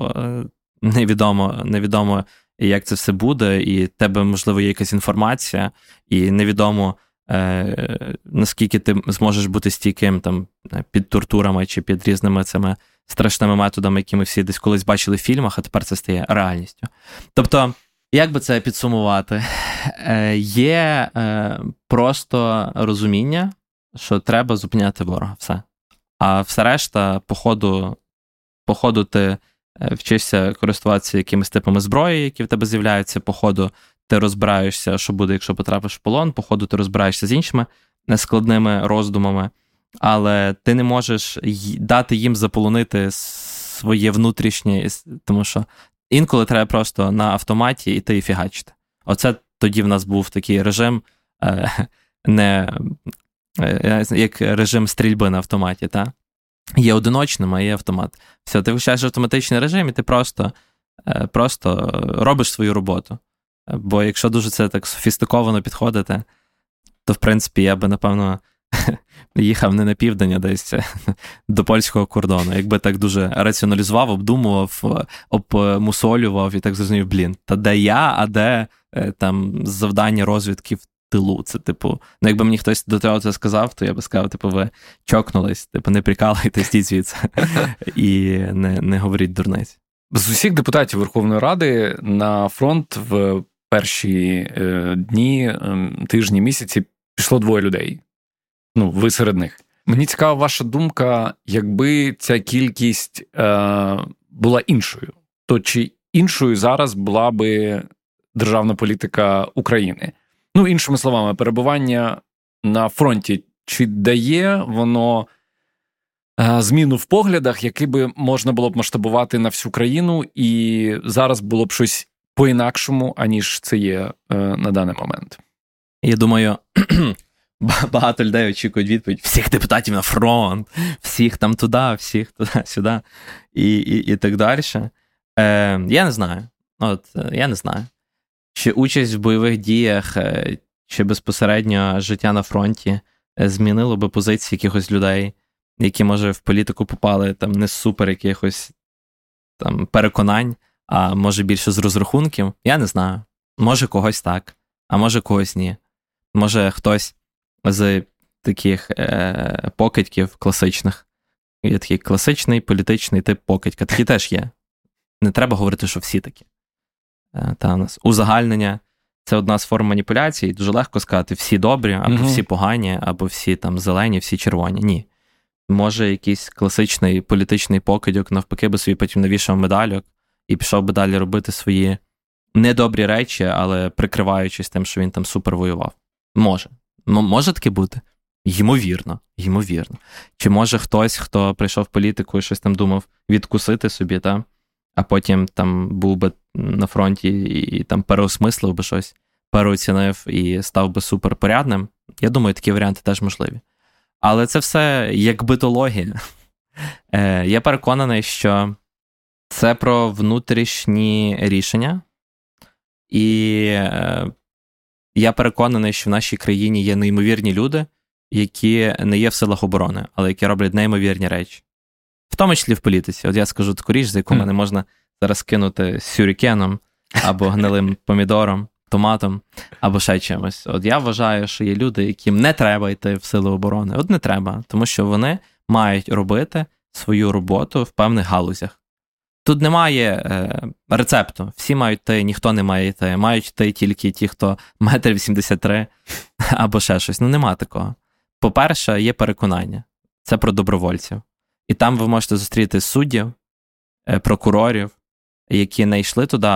невідомо, як це все буде, і в тебе, можливо, є якась інформація, і невідомо, наскільки ти зможеш бути стійким там, під тортурами чи під різними цими страшними методами, які ми всі десь колись бачили в фільмах, а тепер це стає реальністю. Тобто, як би це підсумувати? Є просто розуміння, що треба зупиняти ворога, все. А все решта, по ходу ти вчишся користуватися якимись типами зброї, які в тебе з'являються, по ходу ти розбираєшся, що буде, якщо потрапиш в полон, походу ти розбираєшся з іншими складними роздумами, але ти не можеш дати їм заполонити своє внутрішнє, тому що інколи треба просто на автоматі йти і фігачити. Оце тоді в нас був такий режим, як режим стрільби на автоматі, та? Є одиночним, а є автомат. Все, ти вивчаєш автоматичний режим, і ти просто робиш свою роботу. Бо якщо дуже це так софістиковано підходити, то, в принципі, я би, напевно, їхав не на південь, а десь до польського кордону. Якби так дуже раціоналізував, обдумував, обмусолював і так зрозумів, та де я, а де там завдання розвідки в тилу. Це, типу, ну якби мені хтось до того це сказав, то я би сказав, типу, ви чокнулись, типу, не прикалуйте, стій звідси і не говоріть дурниць. З усіх депутатів Верховної Ради на фронт в перші дні, тижні, місяці пішло двоє людей. Ну, ви серед них. Мені цікава ваша думка, якби ця кількість була іншою, то чи іншою зараз була би державна політика України? Ну, іншими словами, перебування на фронті, чи дає воно зміну в поглядах, які би можна було б масштабувати на всю країну, і зараз було б щось по-інакшому, аніж це є на даний момент? Я думаю, багато людей очікують відповідь: всіх депутатів на фронт, всіх там туди, всіх туди-сюди і так далі. Я не знаю. Я не знаю. Чи участь в бойових діях, чи безпосередньо життя на фронті змінило би позиції якихось людей, які, може, в політику попали там не з супер якихось там переконань, а може більше з розрахунків? Я не знаю. Може когось так, а може когось ні. Може хтось з таких покидьків класичних. Є такий класичний політичний тип покидька. Такі теж є. Не треба говорити, що всі такі. Та у нас узагальнення – це одна з форм маніпуляцій. Дуже легко сказати, всі добрі, або всі погані, або всі там зелені, всі червоні. Ні. Може якийсь класичний політичний покидьок навпаки би собі потім навішав медальок і пішов би далі робити свої недобрі речі, але прикриваючись тим, що він там супер воював. Може. Може таке бути? Ймовірно. Чи може хтось, хто прийшов в політику і щось там думав відкусити собі, та? А потім там був би на фронті і там переосмислив би щось, переоцінив і став би суперпорядним. Я думаю, такі варіанти теж можливі. Але це все якбитологія. Я переконаний, що це про внутрішні рішення. І я переконаний, що в нашій країні є неймовірні люди, які не є в силах оборони, але які роблять неймовірні речі. В тому числі в політиці. От я скажу таку річ, за яку мене можна зараз кинути сюрікеном, або гнилим помідором, томатом, або ще чимось. От я вважаю, що є люди, яким не треба йти в сили оборони. От не треба, тому що вони мають робити свою роботу в певних галузях. Тут немає рецепту. Всі мають йти, ніхто не має йти. Мають йти тільки ті, хто 1,83 м, або ще щось. Нема такого. По-перше, є переконання. Це про добровольців. І там ви можете зустріти суддів, прокурорів, які не йшли туди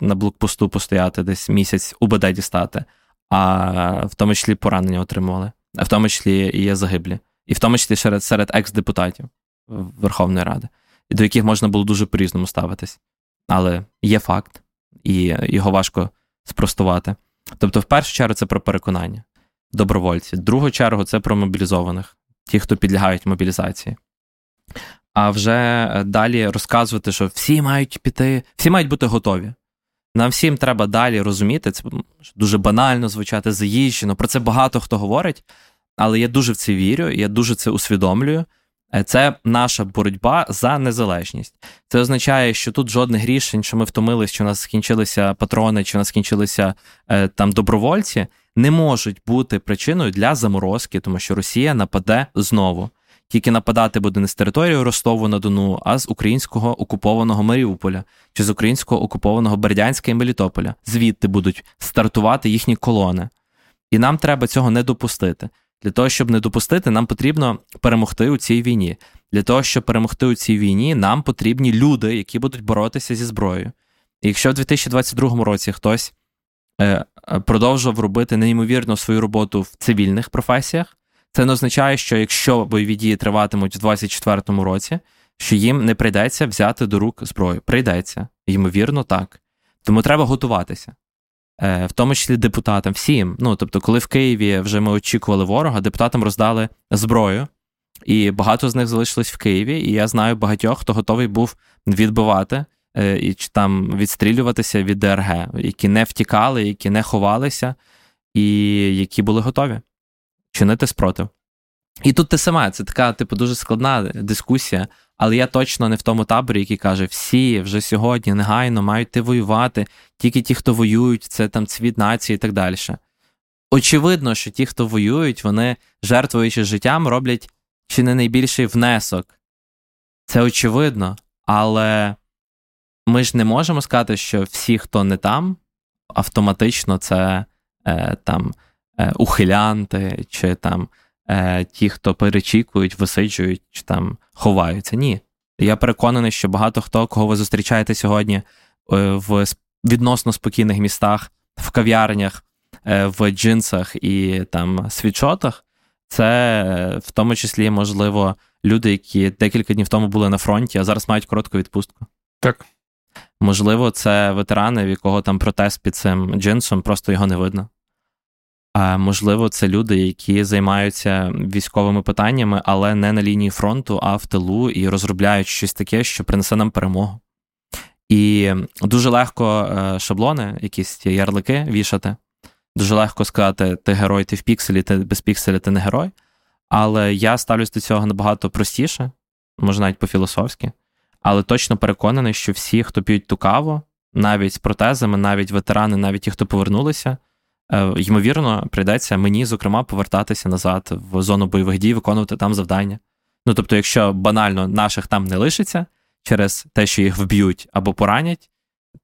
на блокпосту постояти десь місяць, УБД дістати, а в тому числі поранення отримували, а в тому числі і є загиблі. І в тому числі серед екс-депутатів Верховної Ради, до яких можна було дуже по-різному ставитись. Але є факт, і його важко спростувати. Тобто, в першу чергу, це про переконання добровольців. В другу чергу, це про мобілізованих, ті, хто підлягають мобілізації. А вже далі розказувати, що всі мають піти, всі мають бути готові. Нам всім треба далі розуміти, це дуже банально звучати, заїжджено, про це багато хто говорить, але я дуже в це вірю, я дуже це усвідомлюю. Це наша боротьба за незалежність. Це означає, що тут жодних рішень, що ми втомились, що у нас скінчилися патрони, чи у нас скінчилися там добровольці, не можуть бути причиною для заморозки, тому що Росія нападе знову. Тільки нападати буде не з території Ростову-на-Дону, а з українського окупованого Маріуполя, чи з українського окупованого Бердянська і Мелітополя. Звідти будуть стартувати їхні колони. І нам треба цього не допустити. Для того, щоб не допустити, нам потрібно перемогти у цій війні. Для того, щоб перемогти у цій війні, нам потрібні люди, які будуть боротися зі зброєю. І якщо в 2022 році хтось продовжував робити неймовірно свою роботу в цивільних професіях, це не означає, що якщо бойові дії триватимуть у 2024 році, що їм не прийдеться взяти до рук зброю. Прийдеться. Ймовірно, так. Тому треба готуватися. В тому числі депутатам, всім. Тобто, коли в Києві вже ми очікували ворога, депутатам роздали зброю, і багато з них залишилось в Києві, і я знаю багатьох, хто готовий був відбивати і там відстрілюватися від ДРГ, які не втікали, які не ховалися, і які були готові чинити спротив. І тут те саме, це така, дуже складна дискусія, але я точно не в тому таборі, який каже, всі вже сьогодні негайно мають йти воювати, тільки ті, хто воюють, це там цвіт нації і так далі. Очевидно, що ті, хто воюють, вони, жертвуючи життям, роблять чи не найбільший внесок. Це очевидно, але ми ж не можемо сказати, що всі, хто не там, автоматично це там ухилянти, чи там ті, хто перечікують, висиджують, чи там ховаються. Ні. Я переконаний, що багато хто, кого ви зустрічаєте сьогодні в відносно спокійних містах, в кав'ярнях, в джинсах і там світшотах, це в тому числі, можливо, люди, які декілька днів тому були на фронті, а зараз мають коротку відпустку. Так. Можливо, це ветерани, в якого там протез під цим джинсом, просто його не видно. Можливо, це люди, які займаються військовими питаннями, але не на лінії фронту, а в тилу, і розробляють щось таке, що принесе нам перемогу. І дуже легко шаблони, якісь ярлики вішати. Дуже легко сказати, ти герой, ти в пікселі, ти без пікселя, ти не герой. Але я ставлюсь до цього набагато простіше, може навіть по-філософськи, але точно переконаний, що всі, хто п'ють ту каву, навіть з протезами, навіть ветерани, навіть ті, хто повернулися, ймовірно, прийдеться мені, зокрема, повертатися назад в зону бойових дій, виконувати там завдання. Ну, тобто, якщо банально наших там не лишиться через те, що їх вб'ють або поранять,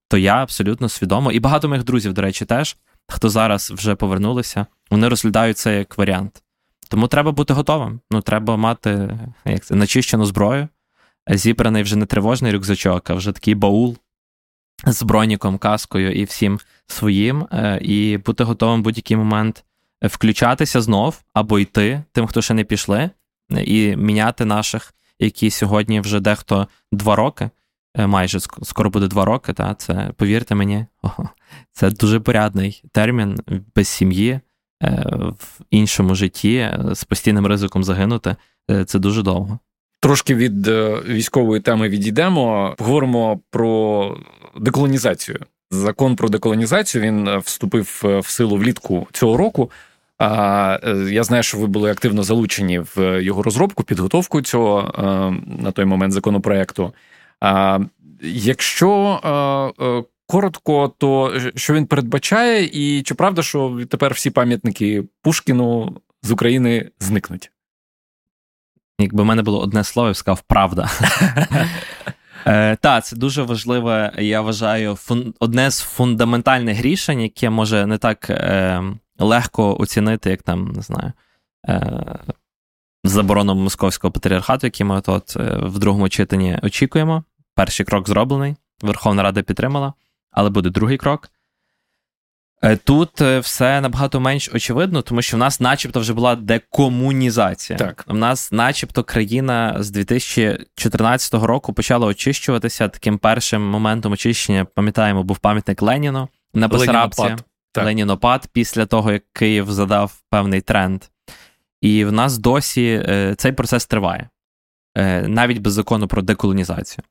то я абсолютно свідомо, і багато моїх друзів, до речі, теж, хто зараз вже повернулися, вони розглядають це як варіант. Тому треба бути готовим. Ну, треба мати, як це, начищену зброю, зібраний вже не тривожний рюкзачок, а вже такий баул з броніком, каскою і всім своїм, і бути готовим в будь-який момент включатися знов, або йти тим, хто ще не пішли, і міняти наших, які сьогодні вже дехто 2 роки, майже скоро буде 2 роки, та це, повірте мені, це дуже порядний термін, без сім'ї, в іншому житті, з постійним ризиком загинути, це дуже довго. Трошки від військової теми відійдемо, поговоримо про деколонізацію. Закон про деколонізацію, він вступив в силу влітку цього року. Я знаю, що ви були активно залучені в його розробку, підготовку цього на той момент законопроекту. Якщо коротко, то що він передбачає, і чи правда, що тепер всі пам'ятники Пушкіну з України зникнуть? Якби в мене було одне слово, я б сказав «правда». Так, це дуже важливе, я вважаю, одне з фундаментальних рішень, яке може не так легко оцінити, як там, не знаю, заборону московського патріархату, який ми от в другому читанні очікуємо. Перший крок зроблений, Верховна Рада підтримала, але буде другий крок. Тут все набагато менш очевидно, тому що в нас начебто вже була декомунізація. Так. В нас начебто країна з 2014 року почала очищуватися. Таким першим моментом очищення, пам'ятаємо, був пам'ятник Леніну на Бессарабці. Ленінопад, після того, як Київ задав певний тренд. І в нас досі цей процес триває. Навіть без закону про деколонізацію.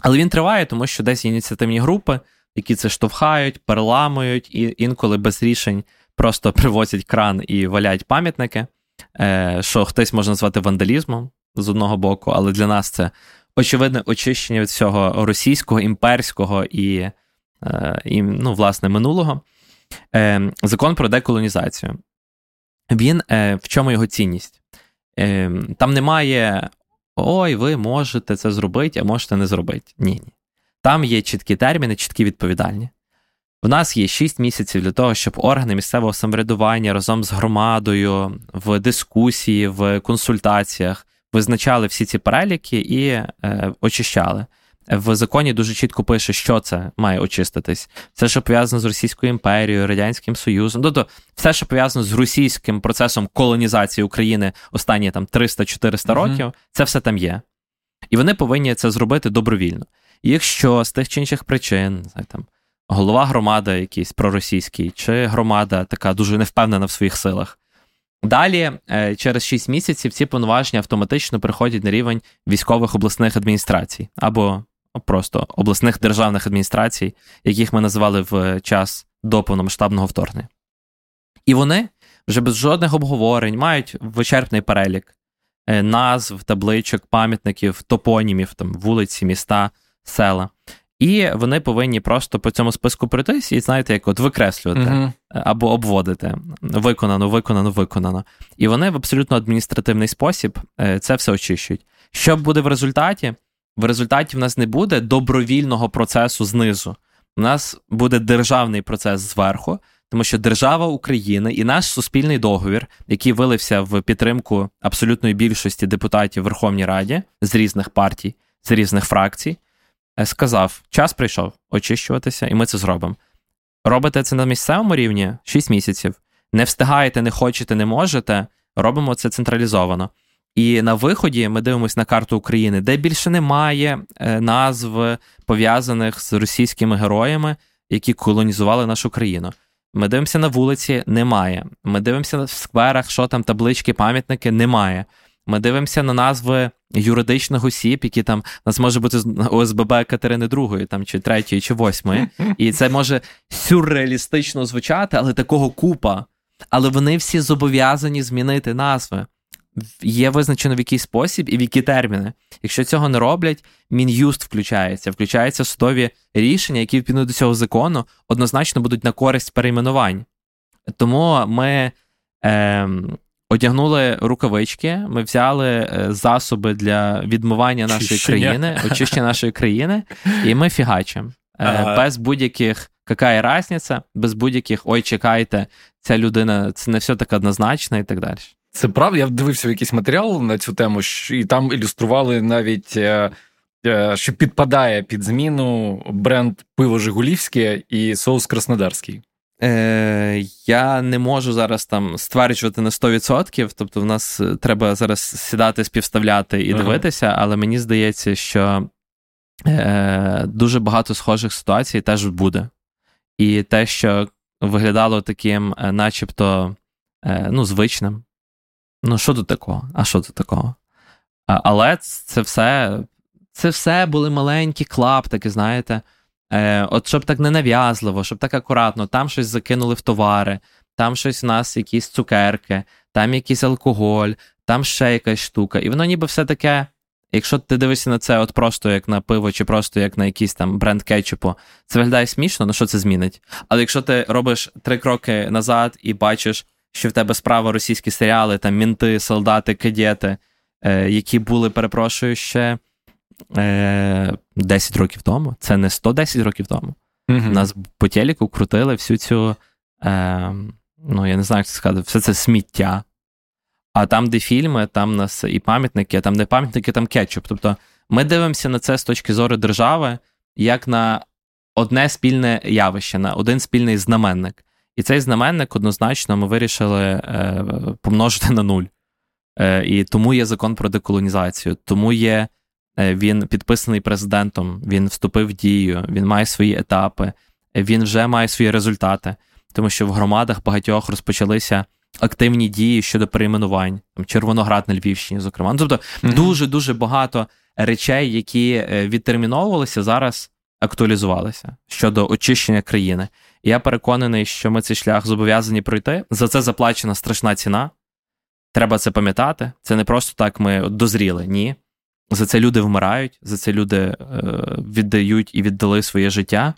Але він триває, тому що десь ініціативні групи, які це штовхають, переламують, і інколи без рішень просто привозять кран і валять пам'ятники, що хтось може назвати вандалізмом, з одного боку, але для нас це очевидне очищення від всього російського, імперського і ну, власне, минулого. Закон про деколонізацію. Він, в чому його цінність? Там немає «Ой, ви можете це зробити, а можете не зробити». Ні. Там є чіткі терміни, чіткі відповідальні. В нас є 6 місяців для того, щоб органи місцевого самоврядування разом з громадою в дискусії, в консультаціях визначали всі ці переліки і очищали. В законі дуже чітко пише, що це має очиститись. Все, що пов'язано з Російською імперією, Радянським Союзом, тобто все, що пов'язано з російським процесом колонізації України останні там 300-400 років, це все там є. І вони повинні це зробити добровільно. Якщо з тих чи інших причин, там, голова громади якийсь проросійський, чи громада така дуже невпевнена в своїх силах, далі через 6 місяців ці повноваження автоматично переходять на рівень військових обласних адміністрацій, або просто обласних державних адміністрацій, яких ми називали в час до повномасштабного вторгнення. І вони вже без жодних обговорень мають вичерпний перелік назв, табличок, пам'ятників, топонімів, там, вулиці, міста, села. І вони повинні просто по цьому списку пройтись і, знаєте, як от викреслювати або обводити. Виконано. І вони в абсолютно адміністративний спосіб це все очищують. Що буде в результаті? В результаті в нас не буде добровільного процесу знизу. У нас буде державний процес зверху, тому що держава України і наш суспільний договір, який вилився в підтримку абсолютної більшості депутатів в Верховній Раді з різних партій, з різних фракцій, сказав, час прийшов очищуватися, і ми це зробимо. Робите це на місцевому рівні 6 місяців. Не встигаєте, не хочете, не можете, робимо це централізовано. І на виході ми дивимося на карту України, де більше немає назв, пов'язаних з російськими героями, які колонізували нашу країну. Ми дивимося на вулиці, немає. Ми дивимося в скверах, що там таблички, пам'ятники, немає. Ми дивимося на назви юридичних осіб, які там, у нас може бути ОСББ Катерини II, там, чи 3-ї, чи 8-ї. І це може сюрреалістично звучати, але такого купа. Але вони всі зобов'язані змінити назви. Є визначено в який спосіб і в які терміни. Якщо цього не роблять, Мін'юст включається. Включаються судові рішення, які відповідно до цього закону однозначно будуть на користь перейменувань. Тому ми одягнули рукавички, ми взяли засоби для відмивання нашої країни, очищення нашої країни, і ми фігачимо. Без будь-яких «какая разниця», без будь-яких «ой, чекайте, ця людина, це не все так однозначно» і так далі. Це правда, я дивився якийсь матеріал на цю тему, і там ілюстрували навіть, що підпадає під зміну бренд пиво «Жигулівське» і соус «Краснодарський». Я не можу зараз там стверджувати на 100%, тобто в нас треба зараз сідати, співставляти і дивитися, але мені здається, що дуже багато схожих ситуацій теж буде. І те, що виглядало таким начебто звичним. Що тут такого? А що тут такого? Але це все були маленькі клаптики, знаєте. От щоб так не нав'язливо, щоб так акуратно. Там щось закинули в товари, там щось у нас якісь цукерки, там якийсь алкоголь, там ще якась штука. І воно ніби все таке, якщо ти дивишся на це от просто як на пиво, чи просто як на якийсь там бренд кетчупу, це виглядає смішно, що це змінить? Але якщо ти робиш 3 кроки назад і бачиш, що в тебе справа російські серіали, там мінти, солдати, кадети, які були, перепрошую, ще 10 років тому. Це не 110 років тому. Mm-hmm. Нас по телеку крутили всю цю, я не знаю, як це сказати, все це сміття. А там, де фільми, там нас і пам'ятники, а там не пам'ятники, там кетчуп. Тобто ми дивимося на це з точки зору держави, як на одне спільне явище, на один спільний знаменник. І цей знаменник однозначно ми вирішили помножити на 0. І тому є закон про деколонізацію, тому є він підписаний президентом, він вступив в дію, він має свої етапи, він вже має свої результати, тому що в громадах багатьох розпочалися активні дії щодо перейменувань, там Червоноград на Львівщині, зокрема. Тобто дуже-дуже багато речей, які відтерміновувалися, зараз актуалізувалися щодо очищення країни. І я переконаний, що ми цей шлях зобов'язані пройти. За це заплачена страшна ціна. Треба це пам'ятати. Це не просто так ми дозріли. Ні. За це люди вмирають, за це люди віддають і віддали своє життя.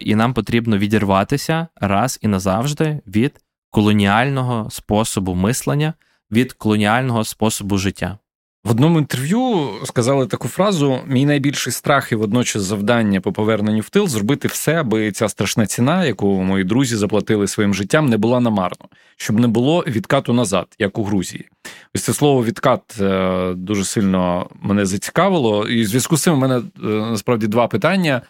І нам потрібно відірватися раз і назавжди від колоніального способу мислення, від колоніального способу життя. В одному інтерв'ю сказали таку фразу: «Мій найбільший страх і водночас завдання по поверненню в тил – зробити все, аби ця страшна ціна, яку мої друзі заплатили своїм життям, не була намарно, щоб не було відкату назад, як у Грузії». Ось це слово «відкат» дуже сильно мене зацікавило. І в зв'язку з цим у мене, насправді, 2 питання.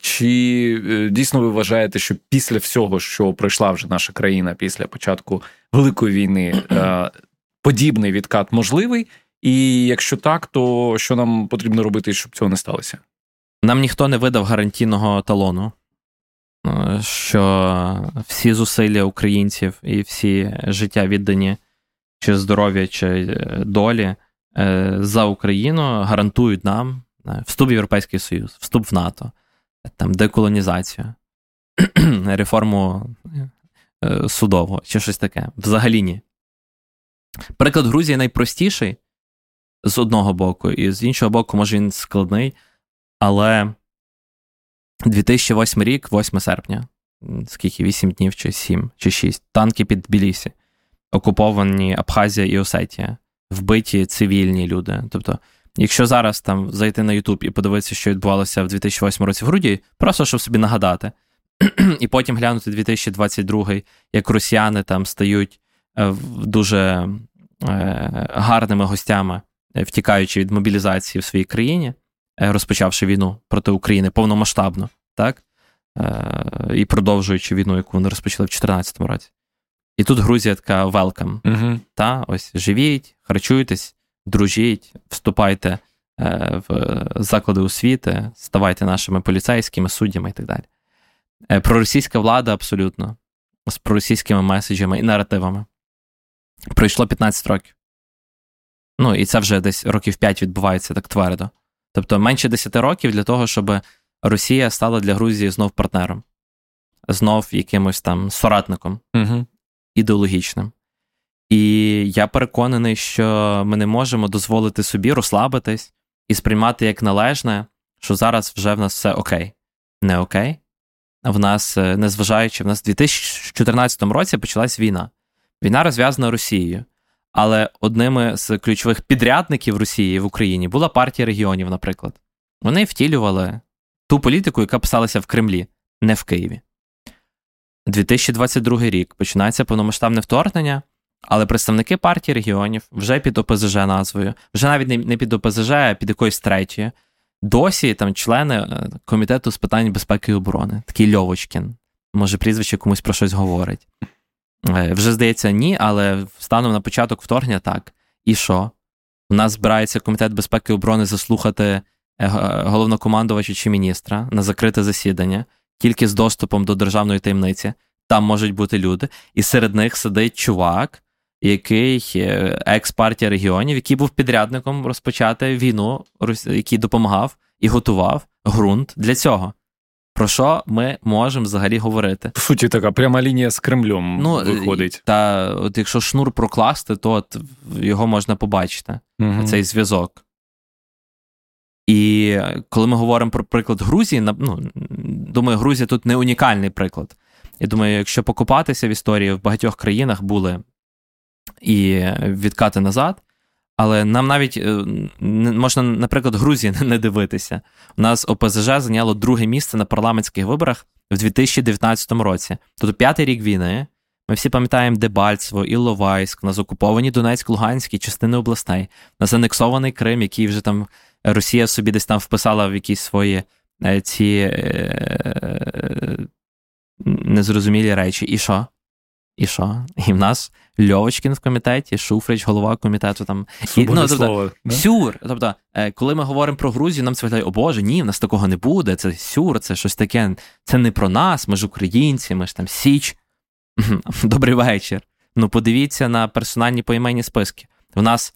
Чи дійсно ви вважаєте, що після всього, що пройшла вже наша країна після початку Великої війни, подібний відкат можливий? І якщо так, то що нам потрібно робити, щоб цього не сталося? Нам ніхто не видав гарантійного талону, що всі зусилля українців і всі життя віддані, чи здоров'я, чи долі за Україну гарантують нам вступ в Європейський Союз, вступ в НАТО, там, деколонізацію, реформу судову, чи щось таке. Взагалі ні. Приклад Грузії найпростіший, з одного боку, і з іншого боку, може, він складний, але 2008 рік, 8 серпня, скільки, 8 днів, чи 7, чи 6, танки під Тбілісі, окуповані Абхазія і Осетія, вбиті цивільні люди. Тобто, якщо зараз там зайти на YouTube і подивитися, що відбувалося в 2008 році в Грузії, просто щоб собі нагадати, і потім глянути 2022, як росіяни там стають дуже гарними гостями, втікаючи від мобілізації в своїй країні, розпочавши війну проти України повномасштабно, так? І продовжуючи війну, яку вони розпочали в 2014 році. І тут Грузія така welcome. Угу. Та? Ось живіть, харчуйтесь, дружіть, вступайте в заклади освіти, ставайте нашими поліцейськими, суддями і так далі. Проросійська влада абсолютно. з проросійськими меседжами і наративами. Пройшло 15 років. Ну, і це вже десь років 5 відбувається так твердо. Тобто менше 10 років для того, щоб Росія стала для Грузії знов партнером. Знов якимось там соратником. Угу. Ідеологічним. І я переконаний, що ми не можемо дозволити собі розслабитись і сприймати як належне, що зараз вже в нас все окей. Не окей. В нас, незважаючи, в нас в 2014 році почалась війна. Війна розв'язана Росією. Але одними з ключових підрядників Росії в Україні була партія регіонів, наприклад. Вони втілювали ту політику, яка писалася в Кремлі, не в Києві. 2022 рік починається повномасштабне вторгнення, але представники партії регіонів вже під ОПЗЖ назвою, вже навіть не під ОПЗЖ, а під якоюсь третьою, досі там члени Комітету з питань безпеки і оборони, такий Льовочкін, може прізвище комусь про щось говорить. Вже, здається, ні, але станом на початок вторгнення так. І що? У нас збирається Комітет безпеки і оборони заслухати головнокомандувача чи міністра на закрите засідання, тільки з доступом до державної таємниці. Там можуть бути люди. І серед них сидить чувак, який екс-партія регіонів, який був підрядником розпочати війну, який допомагав і готував ґрунт для цього. Про що ми можемо взагалі говорити? По суті, така пряма лінія з Кремлем виходить. Та от якщо шнур прокласти, то от його можна побачити, угу. Цей зв'язок. І коли ми говоримо про приклад Грузії, ну, думаю, Грузія тут не унікальний приклад. Я думаю, якщо покопатися в історії, в багатьох країнах були і відкати назад, але нам навіть можна, наприклад, Грузії не дивитися. У нас ОПЗЖ зайняло 2 місце на парламентських виборах в 2019 році. Тобто 5-й рік війни. Ми всі пам'ятаємо Дебальцево, Іловайськ, у нас окуповані Донецьк, Луганськ і частини областей. У нас анексований Крим, який вже там Росія собі десь там вписала в якісь свої ці незрозумілі речі. І що? І що? І в нас Льовочкін в комітеті, Шуфрич, голова комітету там. І, ну, тобто, да? Сюр. Тобто, коли ми говоримо про Грузію, нам це виглядає, о Боже, ні, в нас такого не буде, це сюр, це щось таке, це не про нас, ми ж українці, ми ж там Січ. Добрий вечір. Ну, подивіться на персональні поіменні списки. В нас,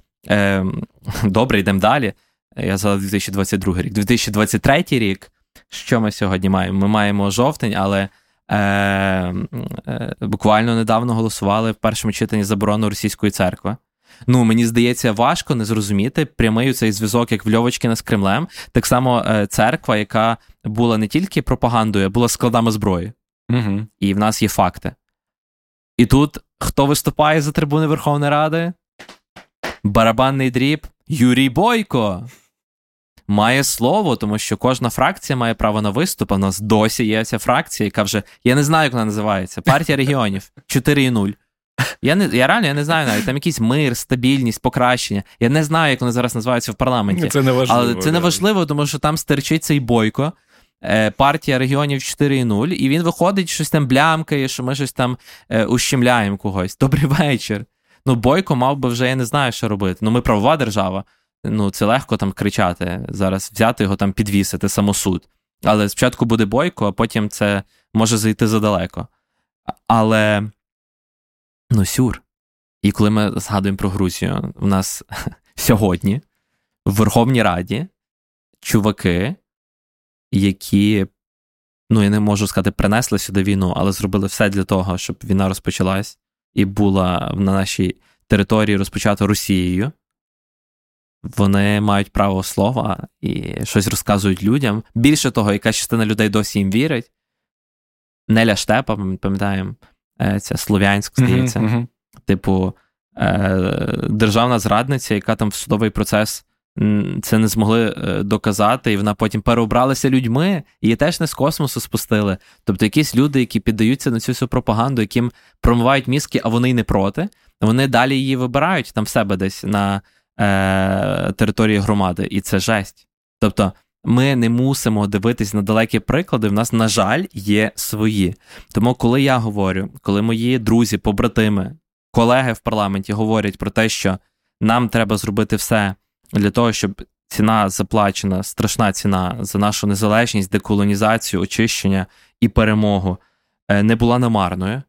добре, йдемо далі, я згадав 2022 рік, 2023 рік, що ми сьогодні маємо? Ми маємо жовтень, але... буквально недавно голосували в першому читанні заборону російської церкви. Ну, мені здається, важко не зрозуміти прямий цей зв'язок, як в Льовочкіна з Кремлем. Так само церква, яка була не тільки пропагандою, а була складами зброї. Угу. І в нас є факти. І тут хто виступає за трибуни Верховної Ради? Барабанний дріб Юрій Бойко. Має слово, тому що кожна фракція має право на виступ, а в нас досі є ця фракція, яка вже, я не знаю, як вона називається, партія регіонів, 4.0. Я реально не знаю навіть, там якийсь мир, стабільність, покращення. Я не знаю, як вони зараз називаються в парламенті. Це не важливо. Але це не важливо, тому що там стерчить цей Бойко, партія регіонів 4.0, і він виходить, щось там блямкає, що ми щось там ущемляємо когось. Добрий вечір. Ну, Бойко мав би вже, я не знаю, що робити. Ну, ми правова держава. Ну, це легко там кричати, зараз взяти його там, підвісити, самосуд. Але спочатку буде Бойко, а потім це може зайти задалеко. Але, ну, сюр. І коли ми згадуємо про Грузію, в нас сьогодні в Верховній Раді чуваки, які, ну, я не можу сказати, принесли сюди війну, але зробили все для того, щоб війна розпочалась і була на нашій території розпочата Росією. Вони мають право слова і щось розказують людям. Більше того, якась частина людей досі їм вірить. Неля Штепа, пам'ятаємо, ця слов'янська, здається, типу державна зрадниця, яка там в судовий процес це не змогли доказати, і вона потім переобралася людьми, її теж не з космосу спустили. Тобто якісь люди, які піддаються на цю всю пропаганду, яким промивають мізки, а вони й не проти, вони далі її вибирають там в себе десь на... території громади. І це жесть. Тобто, ми не мусимо дивитись на далекі приклади, в нас, на жаль, є свої. Тому, коли я говорю, коли мої друзі, побратими, колеги в парламенті говорять про те, що нам треба зробити все для того, щоб ціна заплачена, страшна ціна за нашу незалежність, деколонізацію, очищення і перемогу не була намарною,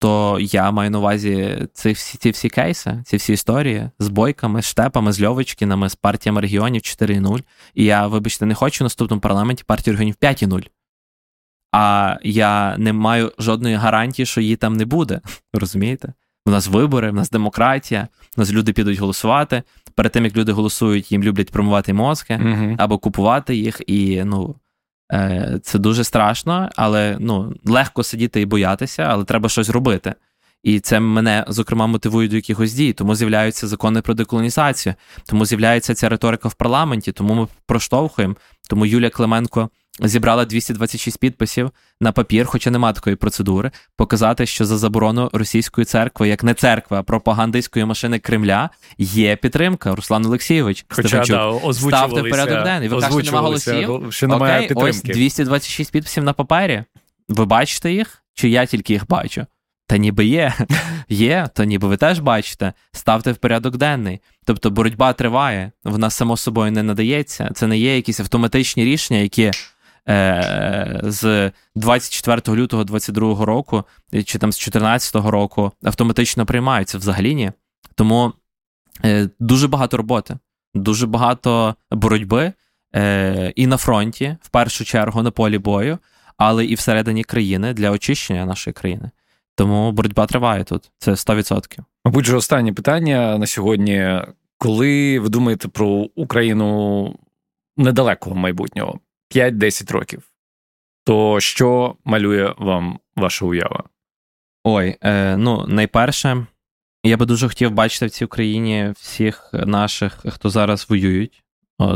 то я маю на увазі ці всі кейси, ці всі історії з Бойками, з Штепами, з Льовочкінами, з партіями регіонів 4.0. І я, вибачте, не хочу в наступному парламенті партію регіонів 5.0. А я не маю жодної гарантії, що її там не буде. Розумієте? У нас вибори, у нас демократія, у нас люди підуть голосувати. Перед тим, як люди голосують, їм люблять промивати мозки, або купувати їх. І, це дуже страшно, але, легко сидіти і боятися, але треба щось робити. І це мене, зокрема, мотивує до якихось дій. Тому з'являються закони про деколонізацію, тому з'являється ця риторика в парламенті, тому ми проштовхуємо. Тому Юлія Клименко зібрала 226 підписів на папір, хоча нема такої процедури, показати, що за заборону російської церкви, як не церкви, а пропагандистської машини Кремля, є підтримка. Руслан Олексійович Стефанчук, ставте в порядок денний. Ви кажете, нема голосів? Ще немає підтримки. Ось 226 підписів на папері. Ви бачите їх? Чи я тільки їх бачу? Та ніби є, то ніби ви теж бачите, ставте в порядок денний. Тобто боротьба триває, вона само собою не надається. Це не є якісь автоматичні рішення, які з 24 лютого 22 року, чи там з 14 року автоматично приймаються, взагалі ні. Тому дуже багато роботи, дуже багато боротьби і на фронті, в першу чергу на полі бою, але і всередині країни, для очищення нашої країни. Тому боротьба триває тут, це 100%. Мабуть, же останнє питання на сьогодні. Коли ви думаєте про Україну недалекого майбутнього, 5-10 років, то що малює вам ваша уява? Ой, найперше, я би дуже хотів бачити в цій Україні всіх наших, хто зараз воюють,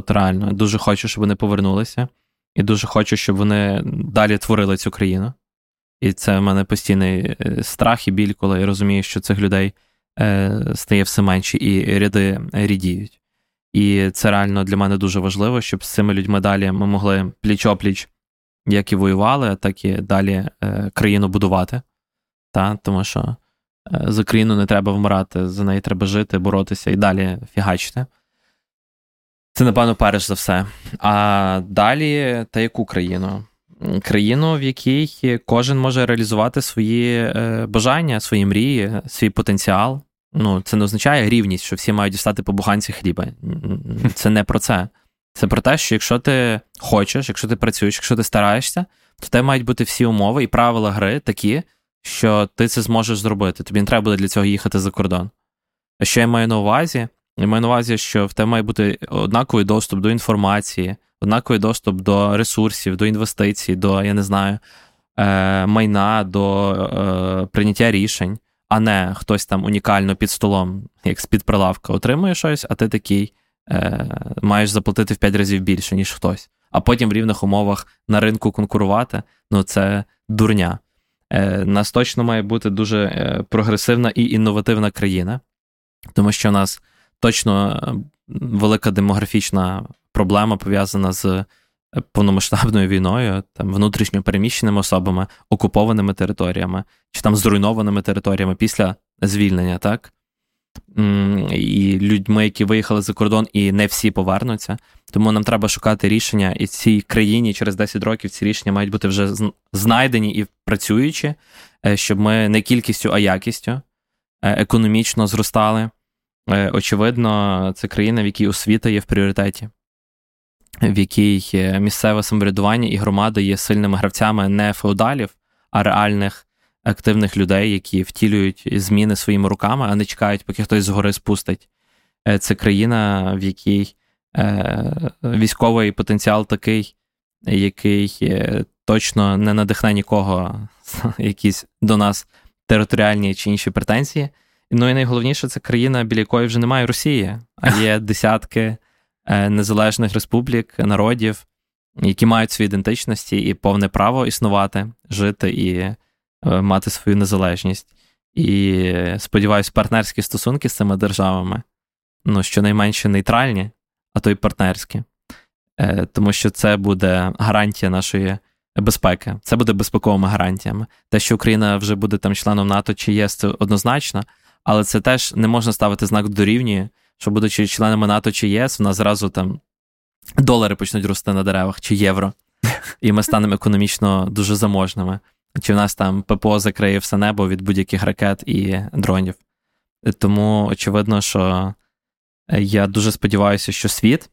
реально. Дуже хочу, щоб вони повернулися, і дуже хочу, щоб вони далі творили цю країну. І це в мене постійний страх і біль, коли я розумію, що цих людей стає все менше і ряди рідіють. І це реально для мене дуже важливо, щоб з цими людьми далі ми могли пліч-опліч, як і воювали, так і далі країну будувати. Та? Тому що за країну не треба вмирати, за неї треба жити, боротися і далі фігачити. Це, напевно, перш за все. А далі, та яку країну? Країну, в якій кожен може реалізувати свої бажання, свої мрії, свій потенціал. Це не означає рівність, що всі мають дістати по буханці хліба. Це не про це. Це про те, що якщо ти хочеш, якщо ти працюєш, якщо ти стараєшся, то в тебе мають бути всі умови і правила гри такі, що ти це зможеш зробити. Тобі не треба буде для цього їхати за кордон. А що я маю на увазі? Я маю на увазі, що в тебе має бути однаковий доступ до інформації, однаковий доступ до ресурсів, до інвестицій, до, я не знаю, майна, до прийняття рішень, а не хтось там унікально під столом, як з-під прилавка, отримує щось, а ти такий маєш заплатити в 5 разів більше, ніж хтось. А потім в рівних умовах на ринку конкурувати, це дурня. Нас точно має бути дуже прогресивна і інновативна країна, тому що в нас точно велика демографічна проблема пов'язана з повномасштабною війною, там, внутрішньо переміщеними особами, окупованими територіями, чи там зруйнованими територіями після звільнення, так? І людьми, які виїхали за кордон, і не всі повернуться. Тому нам треба шукати рішення, і цій країні через 10 років ці рішення мають бути вже знайдені і працюючі, щоб ми не кількістю, а якістю економічно зростали. Очевидно, це країна, в якій освіта є в пріоритеті, в якій місцеве самоврядування і громада є сильними гравцями не феодалів, а реальних активних людей, які втілюють зміни своїми руками, а не чекають, поки хтось згори спустить. Це країна, в якій військовий потенціал такий, який точно не надихне нікого якісь до нас територіальні чи інші претензії. І найголовніше, це країна, біля якої вже немає Росії, а є десятки незалежних республік, народів, які мають свої ідентичності і повне право існувати, жити і мати свою незалежність. І, сподіваюся, партнерські стосунки з цими державами, щонайменше нейтральні, а то й партнерські. Тому що це буде гарантія нашої безпеки. Це буде безпековими гарантіями. Те, що Україна вже буде там членом НАТО чи ЄС, це однозначно. Але це теж не можна ставити знак дорівнює, що будучи членами НАТО чи ЄС, в нас зразу там долари почнуть рости на деревах чи євро, і ми станемо економічно дуже заможними. чи в нас там ППО закриє все небо від будь-яких ракет і дронів. Тому, очевидно, що я дуже сподіваюся, що світ,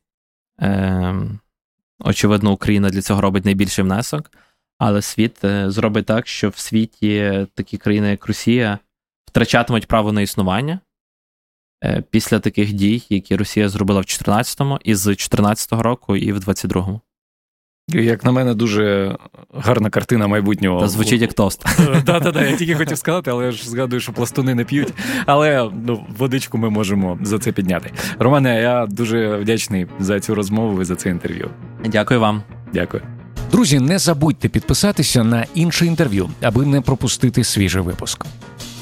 очевидно, Україна для цього робить найбільший внесок, але світ зробить так, що в світі такі країни, як Росія, втрачатимуть право на існування після таких дій, які Росія зробила в 2014-му, і з 2014-го року, і в 2022-му. Як на мене, дуже гарна картина майбутнього. Та звучить як тост. Так, я тільки хотів сказати, але я ж згадую, що пластуни не п'ють. Але водичку ми можемо за це підняти. Романе, я дуже вдячний за цю розмову і за це інтерв'ю. Дякую вам. Дякую. Друзі, не забудьте підписатися на інше інтерв'ю, аби не пропустити свіжий випуск.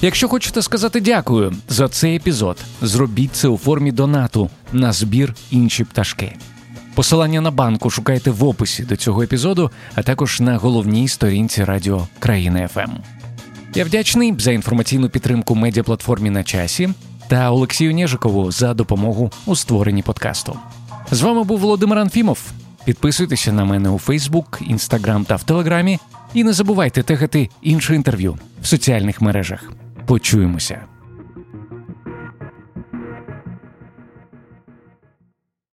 Якщо хочете сказати дякую за цей епізод, зробіть це у формі донату на збір «Інші пташки». Посилання на банку шукайте в описі до цього епізоду, а також на головній сторінці радіо «Країна ФМ». Я вдячний за інформаційну підтримку медіаплатформі «На часі» та Олексію Нєжикову за допомогу у створенні подкасту. З вами був Володимир Анфімов. Підписуйтеся на мене у Facebook, Instagram та в Телеграмі і не забувайте тегати інше інтерв'ю в соціальних мережах. Почуємося!